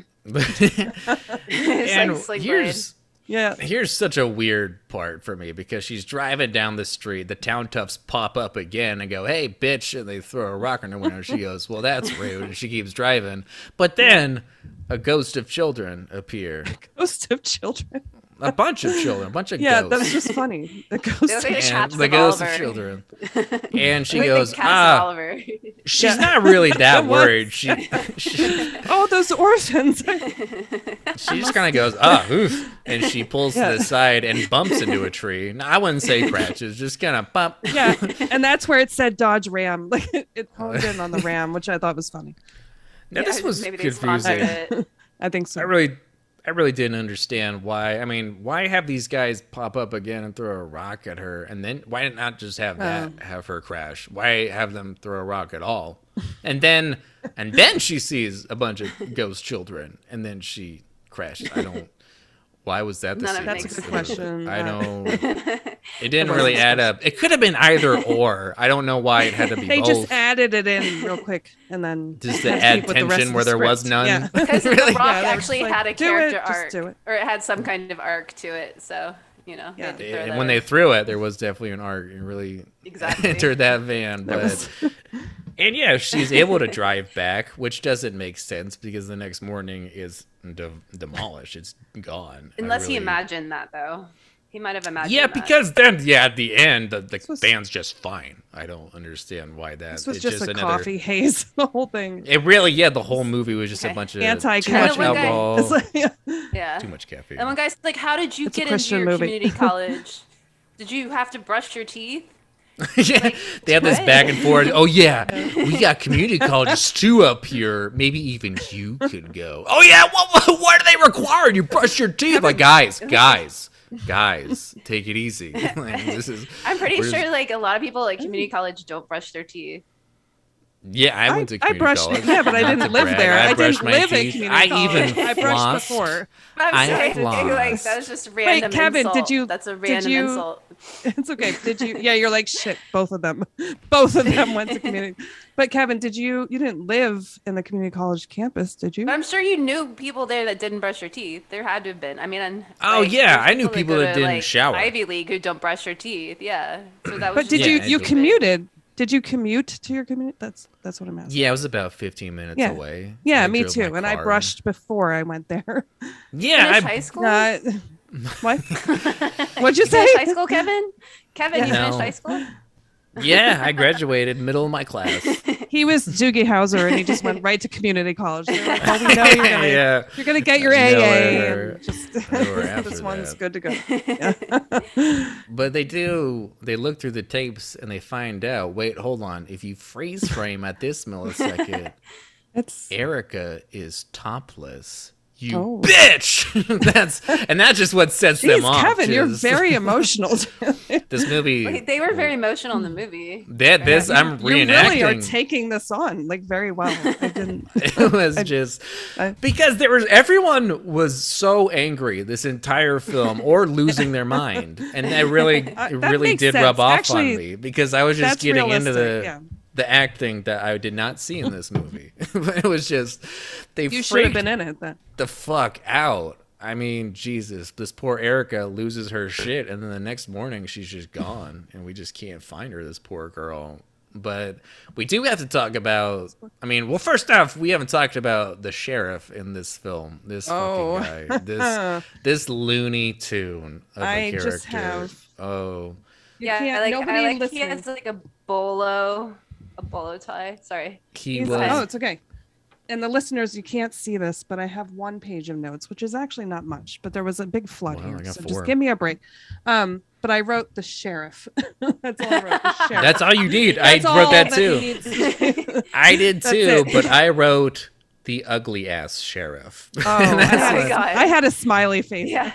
And like here's, yeah. here's such a weird part for me, because she's driving down the street. The town toughs pop up again and go, "Hey, bitch." And they throw a rock in her window. She goes, "Well, that's rude." And she keeps driving. But then a ghost of children appear. A ghost of children? A bunch of children, a bunch of yeah, ghosts. Yeah, that's just funny. The ghost, of, and the ghost of children. And she goes, ah, she's yeah. not really that worried. She, she, oh, those orphans. She just kind of goes, ah, oof. And she pulls yeah. to the side and bumps into a tree. Now, I wouldn't say crashes, just kind of bump. Yeah, and that's where it said Dodge Ram. Like it, it honed in on the Ram, which I thought was funny. Now, yeah, this was confusing. I think so. I really... I really didn't understand why. I mean, why have these guys pop up again and throw a rock at her? And then why not just have that, um, have her crash? Why have them throw a rock at all? And then and then she sees a bunch of ghost children, and then she crashes. I don't, why was that the same? That's a good question. I don't, it didn't really add up. It could have been either or. I don't know why it had to be they both. They just added it in real quick. And then just to add tension the where there was none. Yeah. Because really? The Rock yeah, actually like, had a character it, arc, it. or it had some kind of arc to it. So you know, yeah. they and when in. they threw it, there was definitely an arc. It really exactly. entered that van. But was... and yeah, she's able to drive back, which doesn't make sense because the next morning is de- demolished. It's gone. Unless really... he imagined that, though. He might have imagined. Yeah, that. because then, yeah, at the end, the, the was, band's just fine. I don't understand why that. This was it's just, just a another, coffee haze. The whole thing. It really, yeah, the whole movie was just okay. a bunch of anti too much alcohol. Like, yeah. yeah, too much caffeine. And one guy's like, "How did you it's get into your movie. community college? Did you have to brush your teeth?" yeah, like, they have this back and forth. Oh yeah, we got community colleges too up here. Maybe even you could go. Oh yeah, what? What, what do they require? You brush your teeth, like guys, guys. Guys, take it easy. Like, this is, I'm pretty sure just... like a lot of people at like, community college don't brush their teeth. Yeah, I went to community I brushed, college. Yeah, but I didn't live brag. there. I, I didn't live teeth. in community I college. Even I brushed before. I'm sorry, I like, that was just random Wait, Kevin, insult. Did you, That's a random did you, insult. It's okay. Did you? Yeah, you're like, shit, both of them. Both of them went to community. But Kevin, did you, you didn't live in the community college campus, did you? I'm sure you knew people there that didn't brush their teeth. There had to have been. I mean, I'm, oh like, yeah, I knew people that, that didn't like, shower. Ivy League who don't brush their teeth. Yeah. So that was but did you, you commuted? Did you commute to your community? That's that's what I'm asking. Yeah, it was about fifteen minutes yeah. away. Yeah, me too. And I brushed before I went there. Yeah, I high school. Uh, what? What'd you, you say? Finished high school, Kevin. Kevin, yeah. you no. finished high school. Yeah, I graduated middle of my class. He was Doogie Hauser, and he just went right to community college. Like, well, we know you're gonna, yeah. you're gonna get your no A A. Just, this one's that. good to go. Yeah. But they do. They look through the tapes and they find out. Wait, hold on. If you freeze frame at this millisecond, it's... Erica is topless. You oh. bitch! That's and that's just what sets Jeez, them off. Kevin, you're very emotional. This movie, Wait, they were very emotional in the movie. That this, yeah. I'm reenacting. You really are taking this on like very well. I didn't. It was I, just I, because there was everyone was so angry this entire film, or losing their mind, and that really, uh, it that really did sense. rub off Actually, on me because I was just getting into the. Yeah. The acting that I did not see in this movie. It was just, they you should have been in it, then. the fuck out. I mean, Jesus, this poor Erica loses her shit, and then the next morning she's just gone, and we just can't find her, this poor girl. But we do have to talk about, I mean, well, first off, we haven't talked about the sheriff in this film. This oh. fucking guy. This, this Looney Tune of a character. I just have. Oh. You yeah, like, nobody I like he has like a bolo. A bolo tie. Sorry. He was... Oh, it's okay. And the listeners, you can't see this, but I have one page of notes, which is actually not much, but there was a big flood wow, here. So four. just give me a break. Um, but I wrote the sheriff. That's all I wrote. The sheriff. That's all you need. That's I wrote that, that too. I did too, but I wrote The ugly ass sheriff. Oh, I, I had a smiley face. Yeah.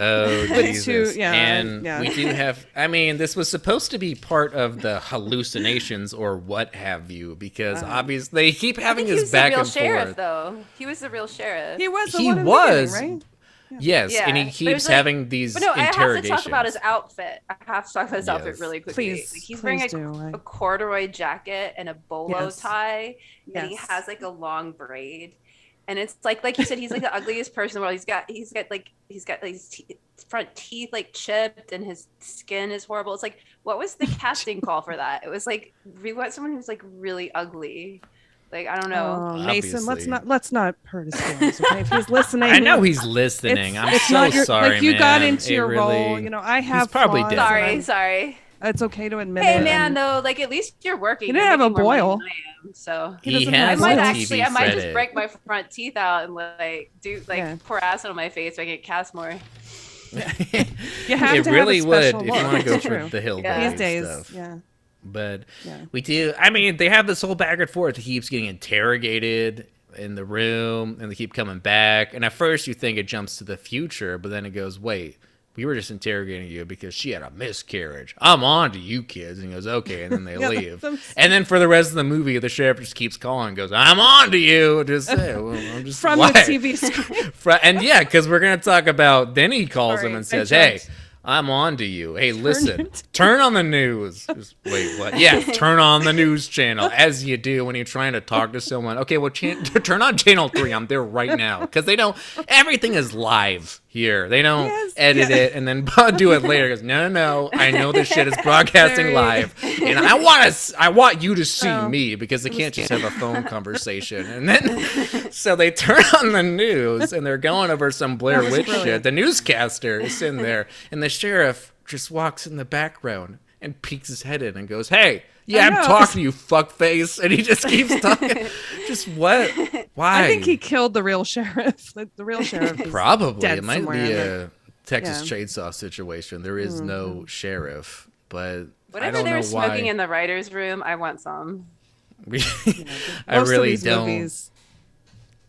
Oh, Jesus. Two, yeah, and yeah. we do have, I mean, this was supposed to be part of the hallucinations or what have you, because um, obviously they keep having this back and forth. He was the real sheriff, forth. though. He was the real sheriff. He was the He one was. The right? Yeah. Yes, yeah. And he keeps like, having these but no, interrogations. I have to talk about his outfit. I have to talk about his yes. outfit really quickly. Please, like, he's please wearing a, do, like... a corduroy jacket and a bolo yes. tie, yes. and he has like a long braid. And it's like, like you said, he's like the ugliest person in the world. He's got, he's got like, he's got like his te- front teeth like chipped, and his skin is horrible. It's like, what was the casting call for that? It was like, we want someone who's like really ugly. Like, I don't know. Oh, Mason, let's not let's not hurt his feelings. Okay? If he's listening, I know he's listening. It's, I'm it's so your, sorry, like you man. got into it your really, role. You know, I have probably did. Sorry, sorry. It's okay to admit hey, it. Hey, man, though, like at least you're working. He didn't have a boil. I am, so he, he has. I might actually, I might just break my front teeth out and like do like yeah. pour acid on my face so I get cast more. Yeah. you have it to really have a would look. If you want to go through the hill yeah. these days. Stuff. Yeah. But yeah. we do. I mean, they have this whole back and forth. He keeps getting interrogated in the room, and they keep coming back. And at first, you think it jumps to the future, but then it goes, "Wait, we were just interrogating you because she had a miscarriage. I'm on to you kids." And he goes, "Okay," and then they yeah, leave. And then for the rest of the movie, the sheriff just keeps calling, and goes, "I'm on to you." Just say, well, I'm just from why? the T V screen. And yeah, because we're gonna talk about. Then he calls Sorry, him and says, "Hey. I'm on to you. Hey, turn listen, turn on the news." Just, wait, what? Yeah, turn on the news channel, as you do when you're trying to talk to someone. Okay, well, cha- turn on channel three. I'm there right now. Because they don't, everything is live here. They don't yes, edit yes. it and then do it later. Goes, no, no, no. I know this shit is broadcasting live. And I want to, I want you to see oh, me because they can't just kidding. have a phone conversation. And then, so they turn on the news and they're going over some Blair Witch brilliant. shit. The newscaster is in there and the sheriff just walks in the background and peeks his head in and goes, "Hey, yeah, I'm talking to you, fuckface." And he just keeps talking. Just what? Why? I think he killed the real sheriff. Like, the real sheriff is probably dead. It might be a Texas yeah. Chainsaw situation. There is mm-hmm. no sheriff, but whatever I don't they were know smoking why. in the writer's room, I want some. I really don't. Movies.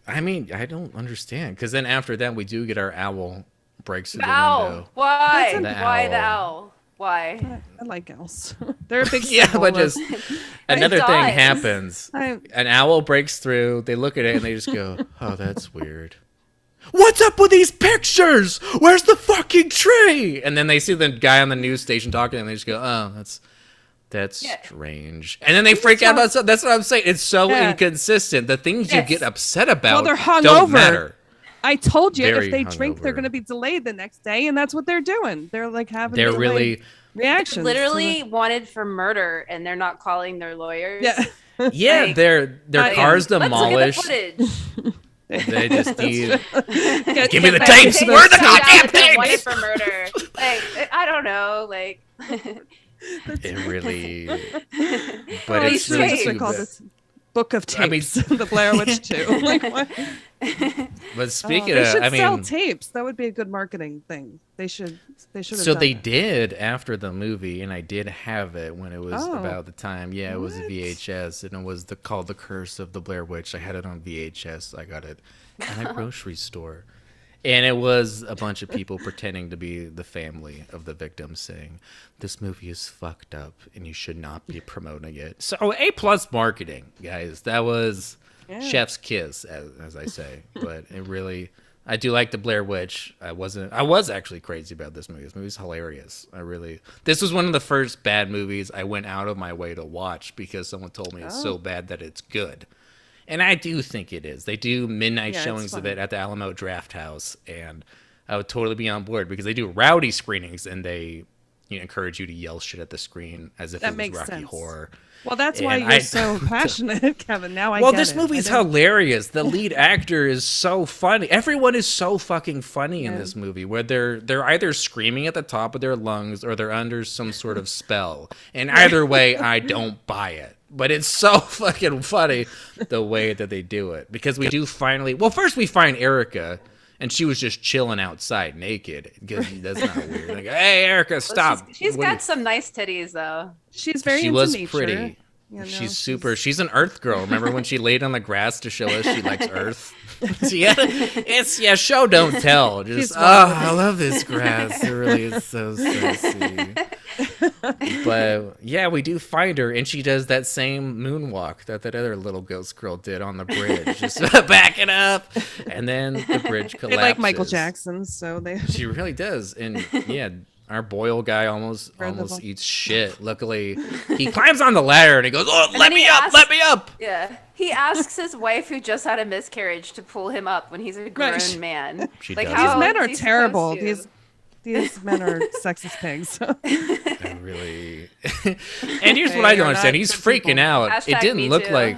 I mean, I don't understand. Because then after that, we do get our owl. Breaks through the owl. window. Why? The Why owl. the owl? Why? I like owls. They're a big yeah, but just another thing happens. I... An owl breaks through. They look at it and they just go, "Oh, that's weird. What's up with these pictures? Where's the fucking tree?" And then they see the guy on the news station talking, and they just go, "Oh, that's." That's yeah. strange. And then they freak out about stuff. That's what I'm saying. It's so yeah. inconsistent. The things yes. you get upset about well, don't over. matter. I told you Very if they hungover. drink, they're going to be delayed the next day, and that's what they're doing. They're like having they're really reactions. They're literally the... wanted for murder, and they're not calling their lawyers. Yeah, yeah, like, their their I cars mean, demolished. Let's look at the footage. They just need give, give me the tapes. Where are the goddamn tapes? Wanted for murder. Like, I don't know, like. It really, but oh, it's really Book of Tapes, I mean, the Blair Witch two. Like what? But speaking oh, of, I mean, they should sell tapes. That would be a good marketing thing. They should. They should. Have so done they that. did after the movie, and I did have it when it was oh, about the time. Yeah, it what? was a V H S, and it was the called The Curse of the Blair Witch. I had it on V H S. I got it at a grocery store, and it was a bunch of people pretending to be the family of the victim, saying, "This movie is fucked up and you should not be promoting it." So A plus marketing, guys. That was yeah. chef's kiss, as, as I say. But it really, I do like the Blair Witch. I wasn't, I was actually crazy about this movie. This movie's hilarious. I really, this was one of the first bad movies I went out of my way to watch because someone told me oh. it's so bad that it's good. And I do think it is. They do midnight yeah, showings of it at the Alamo Draft House, and I would totally be on board because they do rowdy screenings and they, you know, encourage you to yell shit at the screen as if that it was Rocky sense. Horror. Well, that's and why you're I, so passionate, Kevin. Now I well, get it. Well, this movie's hilarious. The lead actor is so funny. Everyone is so fucking funny yeah. in this movie, where they're they're either screaming at the top of their lungs or they're under some sort of spell. And either way, I don't buy it. But it's so fucking funny the way that they do it. Because we do finally... Well, first we find Erica... And she was just chilling outside naked. That's not weird. Like, hey, Erica, stop. Well, she's she's got you... some nice titties, though. She's very she into nature. She was pretty. You know, she's super. She's... she's an Earth girl. Remember when she laid on the grass to show us she likes Earth? yeah, it's yeah. Show don't tell. Just oh, I love this grass. It really is so sexy. But yeah, we do find her, and she does that same moonwalk that that other little ghost girl did on the bridge, just back it up, and then the bridge collapses. They like Michael Jackson, so they. She really does, and yeah. Our Boyle guy almost almost eats shit. Luckily, he climbs on the ladder and he goes, oh, let me up, let me up. Yeah. He asks his wife, who just had a miscarriage, to pull him up when he's a grown man. She like, does. How these men are terrible. These these men are sexist pigs. So. Really. And here's what I don't understand. He's freaking out. Hashtag it didn't look like.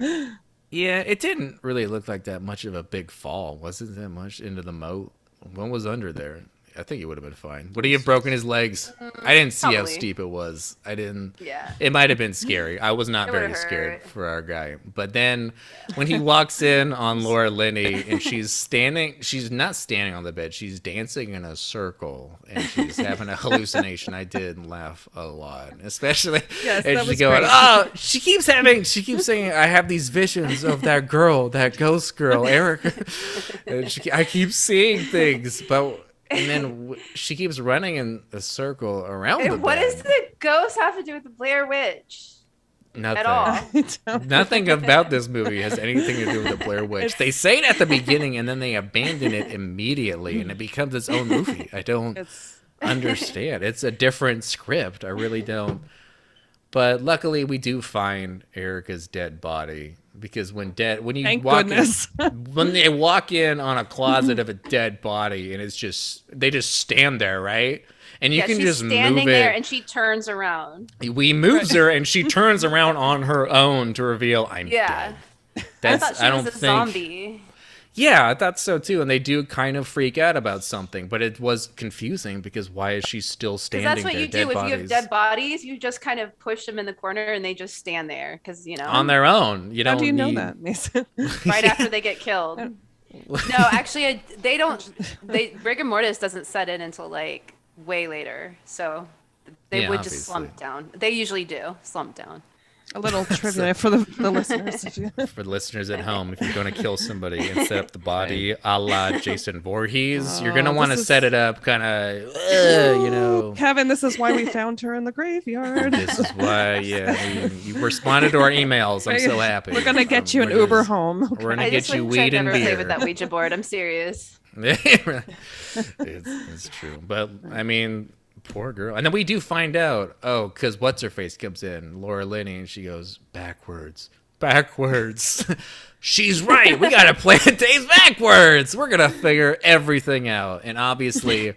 yeah. yeah, it didn't really look like that much of a big fall. Wasn't that much into the moat? What was under there? I think it would have been fine. Would he have broken his legs? I didn't see Probably. How steep it was. I didn't. Yeah. It might have been scary. I was not it very scared for our guy. But then yeah. when he walks in on Laura Linney and she's standing, she's not standing on the bed. She's dancing in a circle and she's having a hallucination. I did laugh a lot, especially yes, and she's going, crazy. Oh, she keeps having, she keeps saying, I have these visions of that girl, that ghost girl, Erica. And she, I keep seeing things, but. And then w- she keeps running in a circle around and the bed. What does the ghost have to do with the Blair Witch? Nothing. At all. Nothing about this movie has anything to do with the Blair Witch. They say it at the beginning and then they abandon it immediately and it becomes its own movie. I don't it's... understand. It's a different script. I really don't. But luckily we do find Erica's dead body. Because when dead, when you Thank walk goodness. in, when they walk in on a closet of a dead body, and it's just they just stand there, right? And you yeah, can she's just standing move there, it. And she turns around. We moves her, and she turns around on her own to reveal I'm yeah. dead. That's I, thought she I don't was a think. Zombie. Yeah, I thought so too. And they do kind of freak out about something, but it was confusing because why is she still standing? That's what there, you do bodies? If you have dead bodies. You just kind of push them in the corner and they just stand there because you know on their own. You don't How do you know need... that, Mason? Right after they get killed. No, actually, they don't. They rigor mortis doesn't set in until like way later, so they yeah, would obviously. just slump down. They usually do slump down. A little trivia so, for the, the listeners. For the listeners at home, if you're going to kill somebody and set up the body a la Jason Voorhees, oh, you're going to want to is... set it up kind of, uh, you know. Kevin, this is why we found her in the graveyard. This is why, yeah, you, you responded to our emails. I'm so happy. We're going to get um, you an just, Uber home. Okay. We're going to get you weed and beer. I just never played with that Ouija board. I'm serious. it's, it's true. But, I mean... poor girl. And then we do find out, oh, because what's her face comes in, Laura Linney, and she goes backwards, backwards. She's right. We gotta play the days backwards. We're gonna figure everything out. And obviously,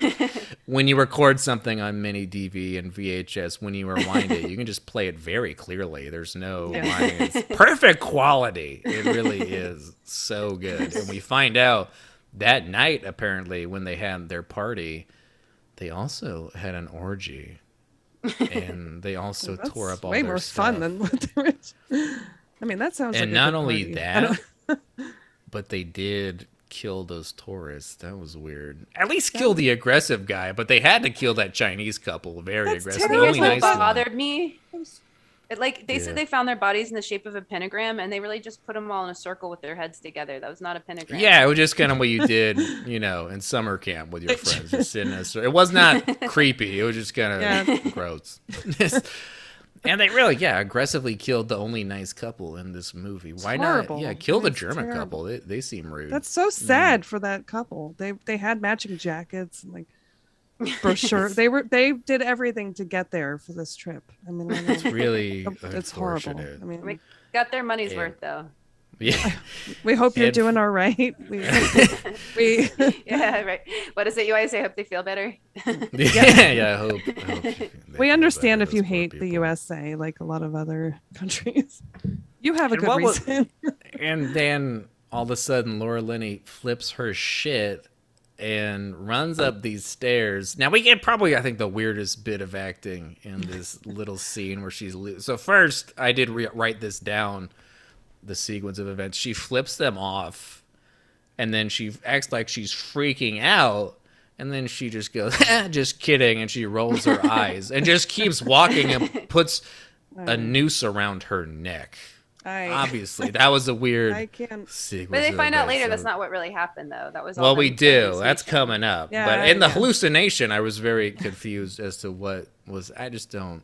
when you record something on mini D V and V H S, when you rewind it, you can just play it very clearly. There's no yeah. lines. Perfect quality. It really is so good. And we find out that night, apparently, when they had their party. They also had an orgy, and they also well, tore up all their stuff. Way more fun than what they were. I mean, that sounds. And like not a only party. That, but they did kill those tourists. That was weird. At least kill yeah. the aggressive guy, but they had to kill that Chinese couple. Very That's aggressive. That's what nice bothered one. Me. It, like they yeah. said, they found their bodies in the shape of a pentagram, and they really just put them all in a circle with their heads together. That was not a pentagram. Yeah, it was just kind of what you did, you know, in summer camp with your friends. Just in a, it was not creepy. It was just kind of yeah. gross. And they really, yeah, aggressively killed the only nice couple in this movie. Why it's not? Horrible. Yeah, kill the it's German terrible. Couple. They, they seem rude. That's so sad mm. for that couple. They they had matching jackets and like. For sure, they were. They did everything to get there for this trip. I mean, I it's really it's horrible. I mean, we got their money's yeah. worth, though. Yeah, we hope you're and... doing all right. We, we... yeah, right. What is it you always say? I hope they feel better. yeah, yeah. I hope. I hope we understand if you hate people. The U S A, like a lot of other countries. You have a and good reason. Was... And then all of a sudden, Laura Linney flips her shit. And runs up these stairs. Now we get probably, I think, the weirdest bit of acting in this little scene where she's lo- so first I did re- write this down, the sequence of events. She flips them off, and then she acts like she's freaking out, and then she just goes, "Just kidding," and she rolls her eyes and just keeps walking and puts a noose around her neck. I, Obviously, that was a weird I can't. sequence. But they find out later so. that's not what really happened, though. That was all well, we do. That's coming up. Yeah, but in the yeah. hallucination, I was very confused as to what was. I just don't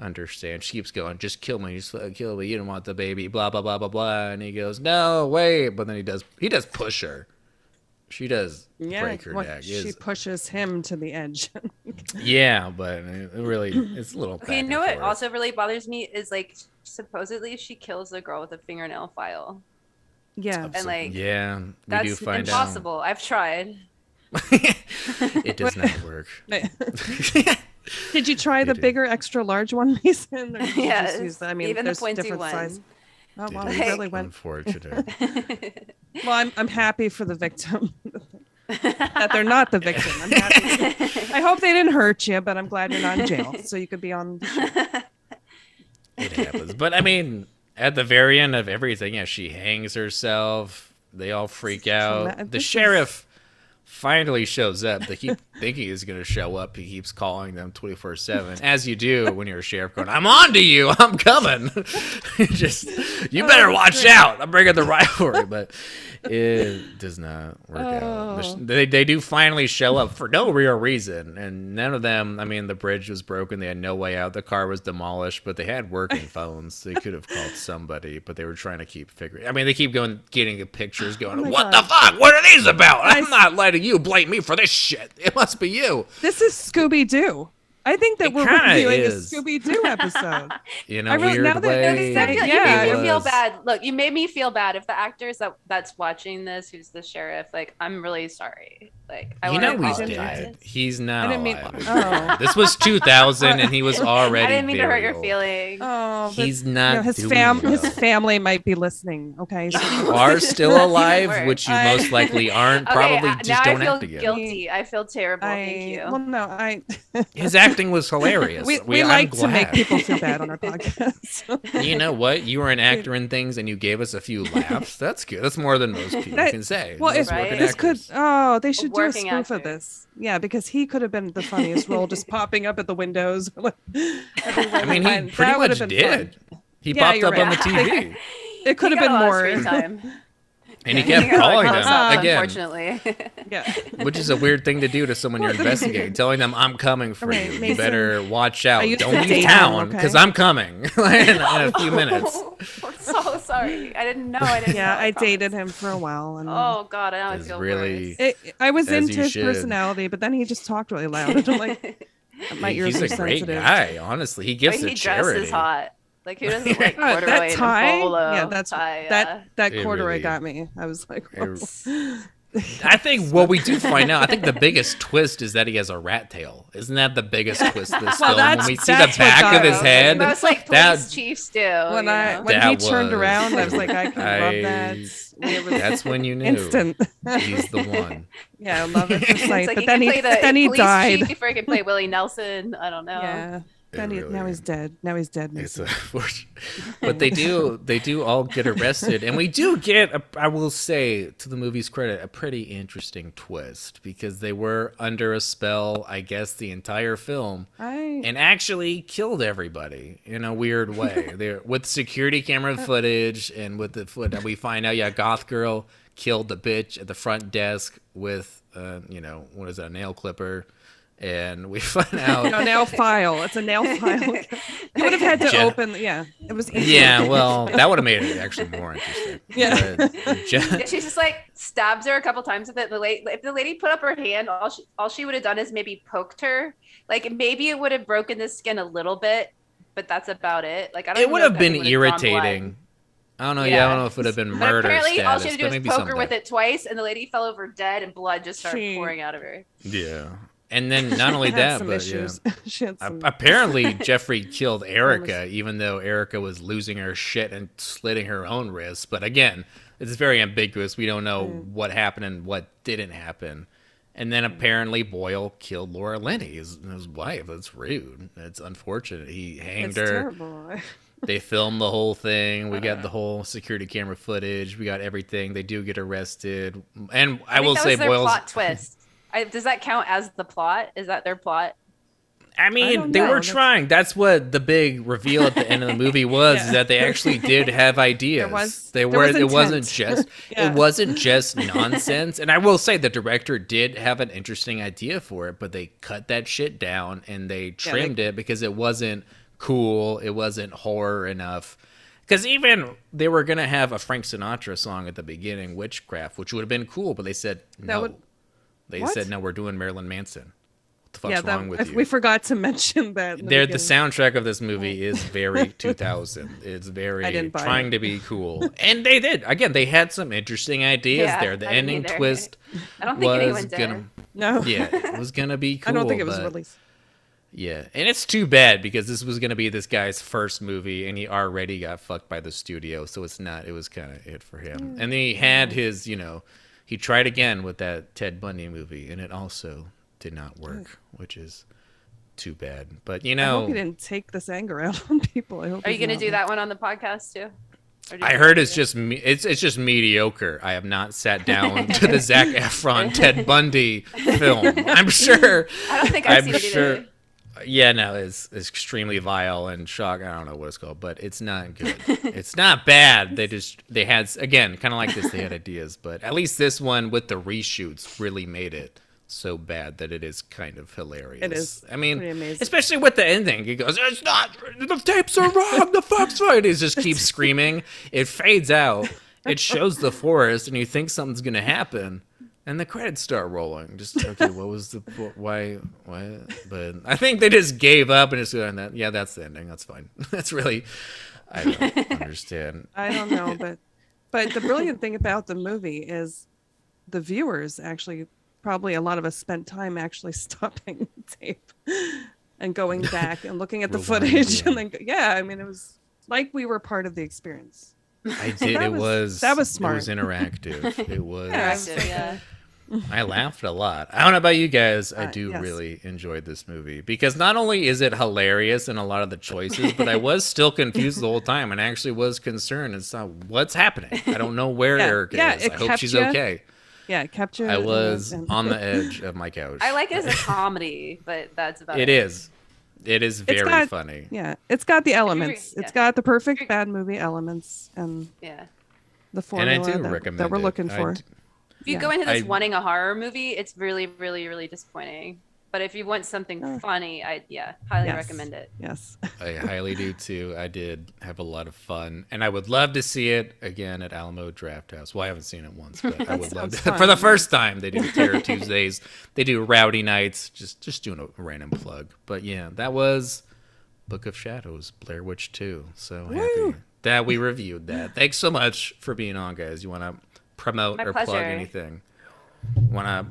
understand. She keeps going, just kill me, just kill me. You don't want the baby. Blah blah blah blah blah. And he goes, no, wait. But then he does. He does push her. She does yeah, break her well, neck. She it? pushes him to the edge. Yeah, but it really, it's a little. Okay, you know what also really bothers me is like. supposedly she kills the girl with a fingernail file. Yeah. And like yeah, we that's do find impossible. Out. I've tried. It does not work. Did you try the bigger extra large one, Mason? Or yeah. Use I mean, even the pointy one. Size. Oh wow, well, really went unfortunate. Well, I'm I'm happy for the victim. That they're not the victim. I'm happy. I hope they didn't hurt you, but I'm glad you're not in jail. So you could be on the show. It happens. But I mean, at the very end of everything, yeah, she hangs herself. They all freak out. The sheriff finally shows up. They keep thinking he's going to show up. He keeps calling them twenty-four seven, as you do when you're a sheriff going, I'm on to you. I'm coming. Just, you better watch out. I'm bringing the rivalry. But it does not work oh. out. They, they do finally show up for no real reason. And none of them, I mean, the bridge was broken. They had no way out. The car was demolished, but they had working phones. They could have called somebody, but they were trying to keep figuring. I mean, they keep going, getting the pictures going, oh what God. the fuck? What are these about? I'm not letting you blame me for this shit. It must be you. This is Scooby-Doo. I think that it we're reviewing is. a Scooby-Doo episode. You know, I really, weird now way. That, feel, yeah, you made me feel bad. Look, you made me feel bad. If the actors that that's watching this, who's the sheriff, like, I'm really sorry. Like, I you know he's dead. He's not. I didn't mean, alive. Oh. This was two thousand, and he was already. I didn't mean to hurt your feelings. Oh, he's not. You know, his fam, well. his family might be listening. Okay, so you are still alive, which you I, most likely aren't. Okay, probably I, just don't have to get. Now I feel guilty. I feel terrible. I, Thank you. Well, no, I. His acting was hilarious. We, we, we like to make people feel bad on our podcast. You know what? You were an actor in things, and you gave us a few laughs. That's good. That's more than most people that, can say. Well, it's right? This could. Oh, they should. A spoof actor. Of this, yeah, because he could have been the funniest role, just popping up at the windows. I mean, he pretty much did. Fun. He yeah, popped up right. on the T V. It could he have been more. Time. And yeah, he kept he calling them up, again, unfortunately. Yeah, which is a weird thing to do to someone you're investigating, telling them, "I'm coming for okay, you. Mason, you better watch out. Don't leave town because okay? I'm coming in a few minutes." I'm so sorry. I didn't know. I didn't. Yeah, know I dated him for a while. And oh God, I always feel really. It, I was into his should. personality, but then he just talked really loud. And I'm like, my ears He's are a sensitive. Great guy, honestly. He gives a charity. He dresses hot. Like, who doesn't like corduroy? That tie, yeah, that's tie, yeah. that that corduroy really, got me. I was like, oh. I think what we do find out, I think the biggest twist is that he has a rat tail. Isn't that the biggest twist of this well, film? When we see the back of his head, that's like police chiefs do. When I when he was, turned around, I was like, I can I, love that. It was that's when you knew instant. He's the one. Yeah, I love it. It's like, but he then, he, the then he died. Chief before he could play Willie Nelson. I don't know. Yeah. Then he, really, now he's dead. Now he's dead. It's but they do, they do all get arrested, and we do get, a, I will say, to the movie's credit, a pretty interesting twist because they were under a spell, I guess, the entire film, I... and actually killed everybody in a weird way. They're with security camera footage, and with the footage, we find out, yeah, Goth Girl killed the bitch at the front desk with, uh, you know, what is that, a nail clipper. And we find out a no, nail file. It's a nail file. You would have had to Jen- open. Yeah, it was. Easy. Yeah, well, that would have made it actually more interesting. Yeah, but, but Jen- she's just like stabs her a couple times with it. The lady, if the lady put up her hand, all she all she would have done is maybe poked her. Like maybe it would have broken the skin a little bit, but that's about it. Like I don't. It would have been irritating. I don't know. Yeah. yeah, I don't know if it would have been murder. But apparently, status, all she had to do was poke her with it twice, and the lady fell over dead, and blood just started she- pouring out of her. Yeah. And then not only that, but yeah. some... apparently Jeffrey killed Erica, even though Erica was losing her shit and slitting her own wrists. But again, it's very ambiguous. We don't know mm. what happened and what didn't happen. And then apparently Boyle killed Laura Linney, his, his wife. That's rude. That's unfortunate. He hanged That's her. Terrible. They filmed the whole thing. We got the whole security camera footage. We got everything. They do get arrested. And I, I will say Boyle's plot twist. I, does that count as the plot? Is that their plot? I mean, I they know. were That's... trying. That's what the big reveal at the end of the movie was, yeah. is that they actually did have ideas. There was, they were. Was it wasn't just. yeah. It wasn't just nonsense. And I will say, the director did have an interesting idea for it, but they cut that shit down and they trimmed yeah, they... it because it wasn't cool. It wasn't horror enough. Because even they were gonna have a Frank Sinatra song at the beginning, Witchcraft, which would have been cool, but they said no. Would... They what? said no. We're doing Marilyn Manson. The fuck's yeah, that, wrong with you? We forgot to mention that. There, the soundtrack of this movie is very two thousand. It's very trying it. to be cool, and they did. Again, they had some interesting ideas yeah, there. The I ending twist. I don't think anyone did. Gonna, no. Yeah, it was gonna be cool. I don't think it was released. Yeah, and it's too bad because this was gonna be this guy's first movie, and he already got fucked by the studio. So it's not. It was kind of it for him, mm. and then he had his. You know, he tried again with that Ted Bundy movie, and it also. did not work, which is too bad. But you know, I hope you didn't take this anger out on people. I hope Are you going to do work. that one on the podcast too? I heard it's it? just me it's it's just mediocre. I have not sat down to the Zac Efron Ted Bundy film. I'm sure. I don't think I've I'm seen sure, it either. Yeah, no, it's, it's extremely vile and shock. I don't know what it's called, but it's not good. It's not bad. They just they had again kind of like this. They had ideas, but at least this one with the reshoots really made it. So bad that it is kind of hilarious. It is. I mean, especially with the ending. He goes, "It's not. The tapes are wrong. The fox fight." He just keeps screaming. It fades out. It shows the forest, and you think something's gonna happen, and the credits start rolling. Just okay. What was the why? Why? But I think they just gave up and just going that. Yeah, that's the ending. That's fine. That's really. I don't understand. I don't know, but but the brilliant thing about the movie is the viewers actually. Probably a lot of us spent time actually stopping the tape and going back and looking at the footage yeah. and then, yeah, I mean, it was like we were part of the experience. I did. It was, was that was smart. It was interactive. It was. Interactive, yeah. I laughed a lot. I don't know about you guys. I do uh, yes. really enjoy this movie because not only is it hilarious in a lot of the choices, but I was still confused the whole time and actually was concerned as to what's happening. I don't know where yeah. Erica yeah, is. I hope she's you. okay. Yeah, capture. I was and... on the edge of my couch. I like it as a comedy, but that's about it. It is. It is very it's got, funny. Yeah, it's got the elements. Yeah. It's got the perfect bad movie elements and yeah, the formula and I do that, recommend that we're looking it. for. D- if you yeah. go into this I... wanting a horror movie, it's really, really, really disappointing. But if you want something uh, funny, I yeah, highly yes. recommend it. Yes. I highly do too. I did have a lot of fun. And I would love to see it again at Alamo Draft House. Well, I haven't seen it once, but I would love to. Fun. For the first time, they do Terror Tuesdays. They do Rowdy Nights. Just just doing a random plug. But yeah, that was Book of Shadows, Blair Witch two. So Woo! happy that we reviewed that. Thanks so much for being on, guys. You want to promote My or pleasure. plug anything? Want to?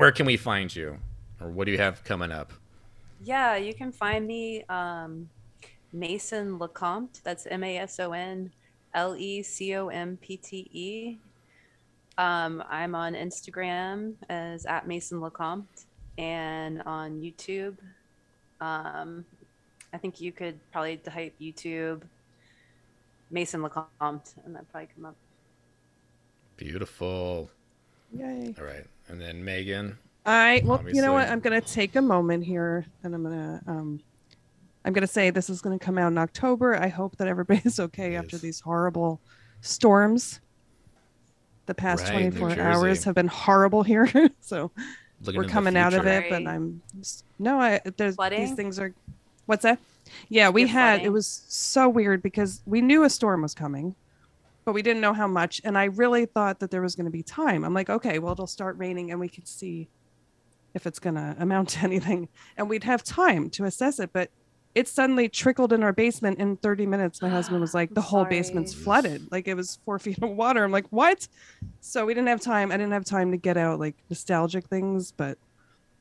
Where can we find you? Or what do you have coming up? Yeah, you can find me um, Mason LeCompte. That's M A S O N L E C O M P T E. Um, I'm on Instagram as at Mason LeCompte and on YouTube. Um, I think you could probably type YouTube Mason LeCompte and that'd probably come up. Beautiful. Yay. All right. And then Megan. I well, Obviously. you know what? I'm gonna take a moment here, and I'm gonna um, I'm gonna say this is gonna come out in October. I hope that everybody's okay yes. after these horrible storms. The past right, twenty-four hours have been horrible here, so Looking we're coming out of it. But I'm no, I there's flooding? these things are. What's that? Yeah, we You're had flooding? It was so weird because we knew a storm was coming. But we didn't know how much, and I really thought that there was gonna be time. I'm like, okay, well it'll start raining, and we can see. If it's going to amount to anything, and we'd have time to assess it, but it suddenly trickled in our basement in thirty minutes. My husband was like, the whole sorry. basement's flooded. Like it was four feet of water. I'm like, what? So we didn't have time. I didn't have time to get out like nostalgic things, but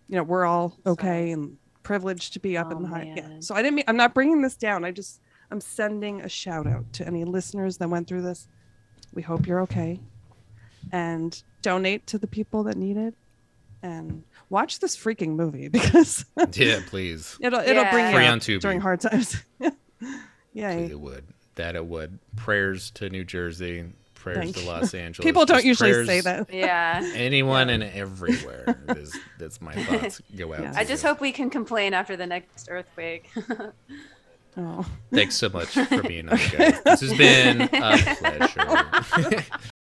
you know, we're all okay sorry. and privileged to be up oh, in the high. Yeah. So I didn't mean, I'm not bringing this down. I just, I'm sending a shout out to any listeners that went through this. We hope you're okay and donate to the people that need it. And watch this freaking movie because yeah, please. It'll it'll yeah. bring you out during hard times. yeah, it would. That it would. Prayers to New Jersey. prayers Thank to Los Angeles. People don't just usually say that. Yeah. Anyone yeah. and everywhere. Is, that's my thoughts go out. Yeah. I just you. hope we can complain after the next earthquake. Oh. Thanks so much for being on, guys. This has been a pleasure.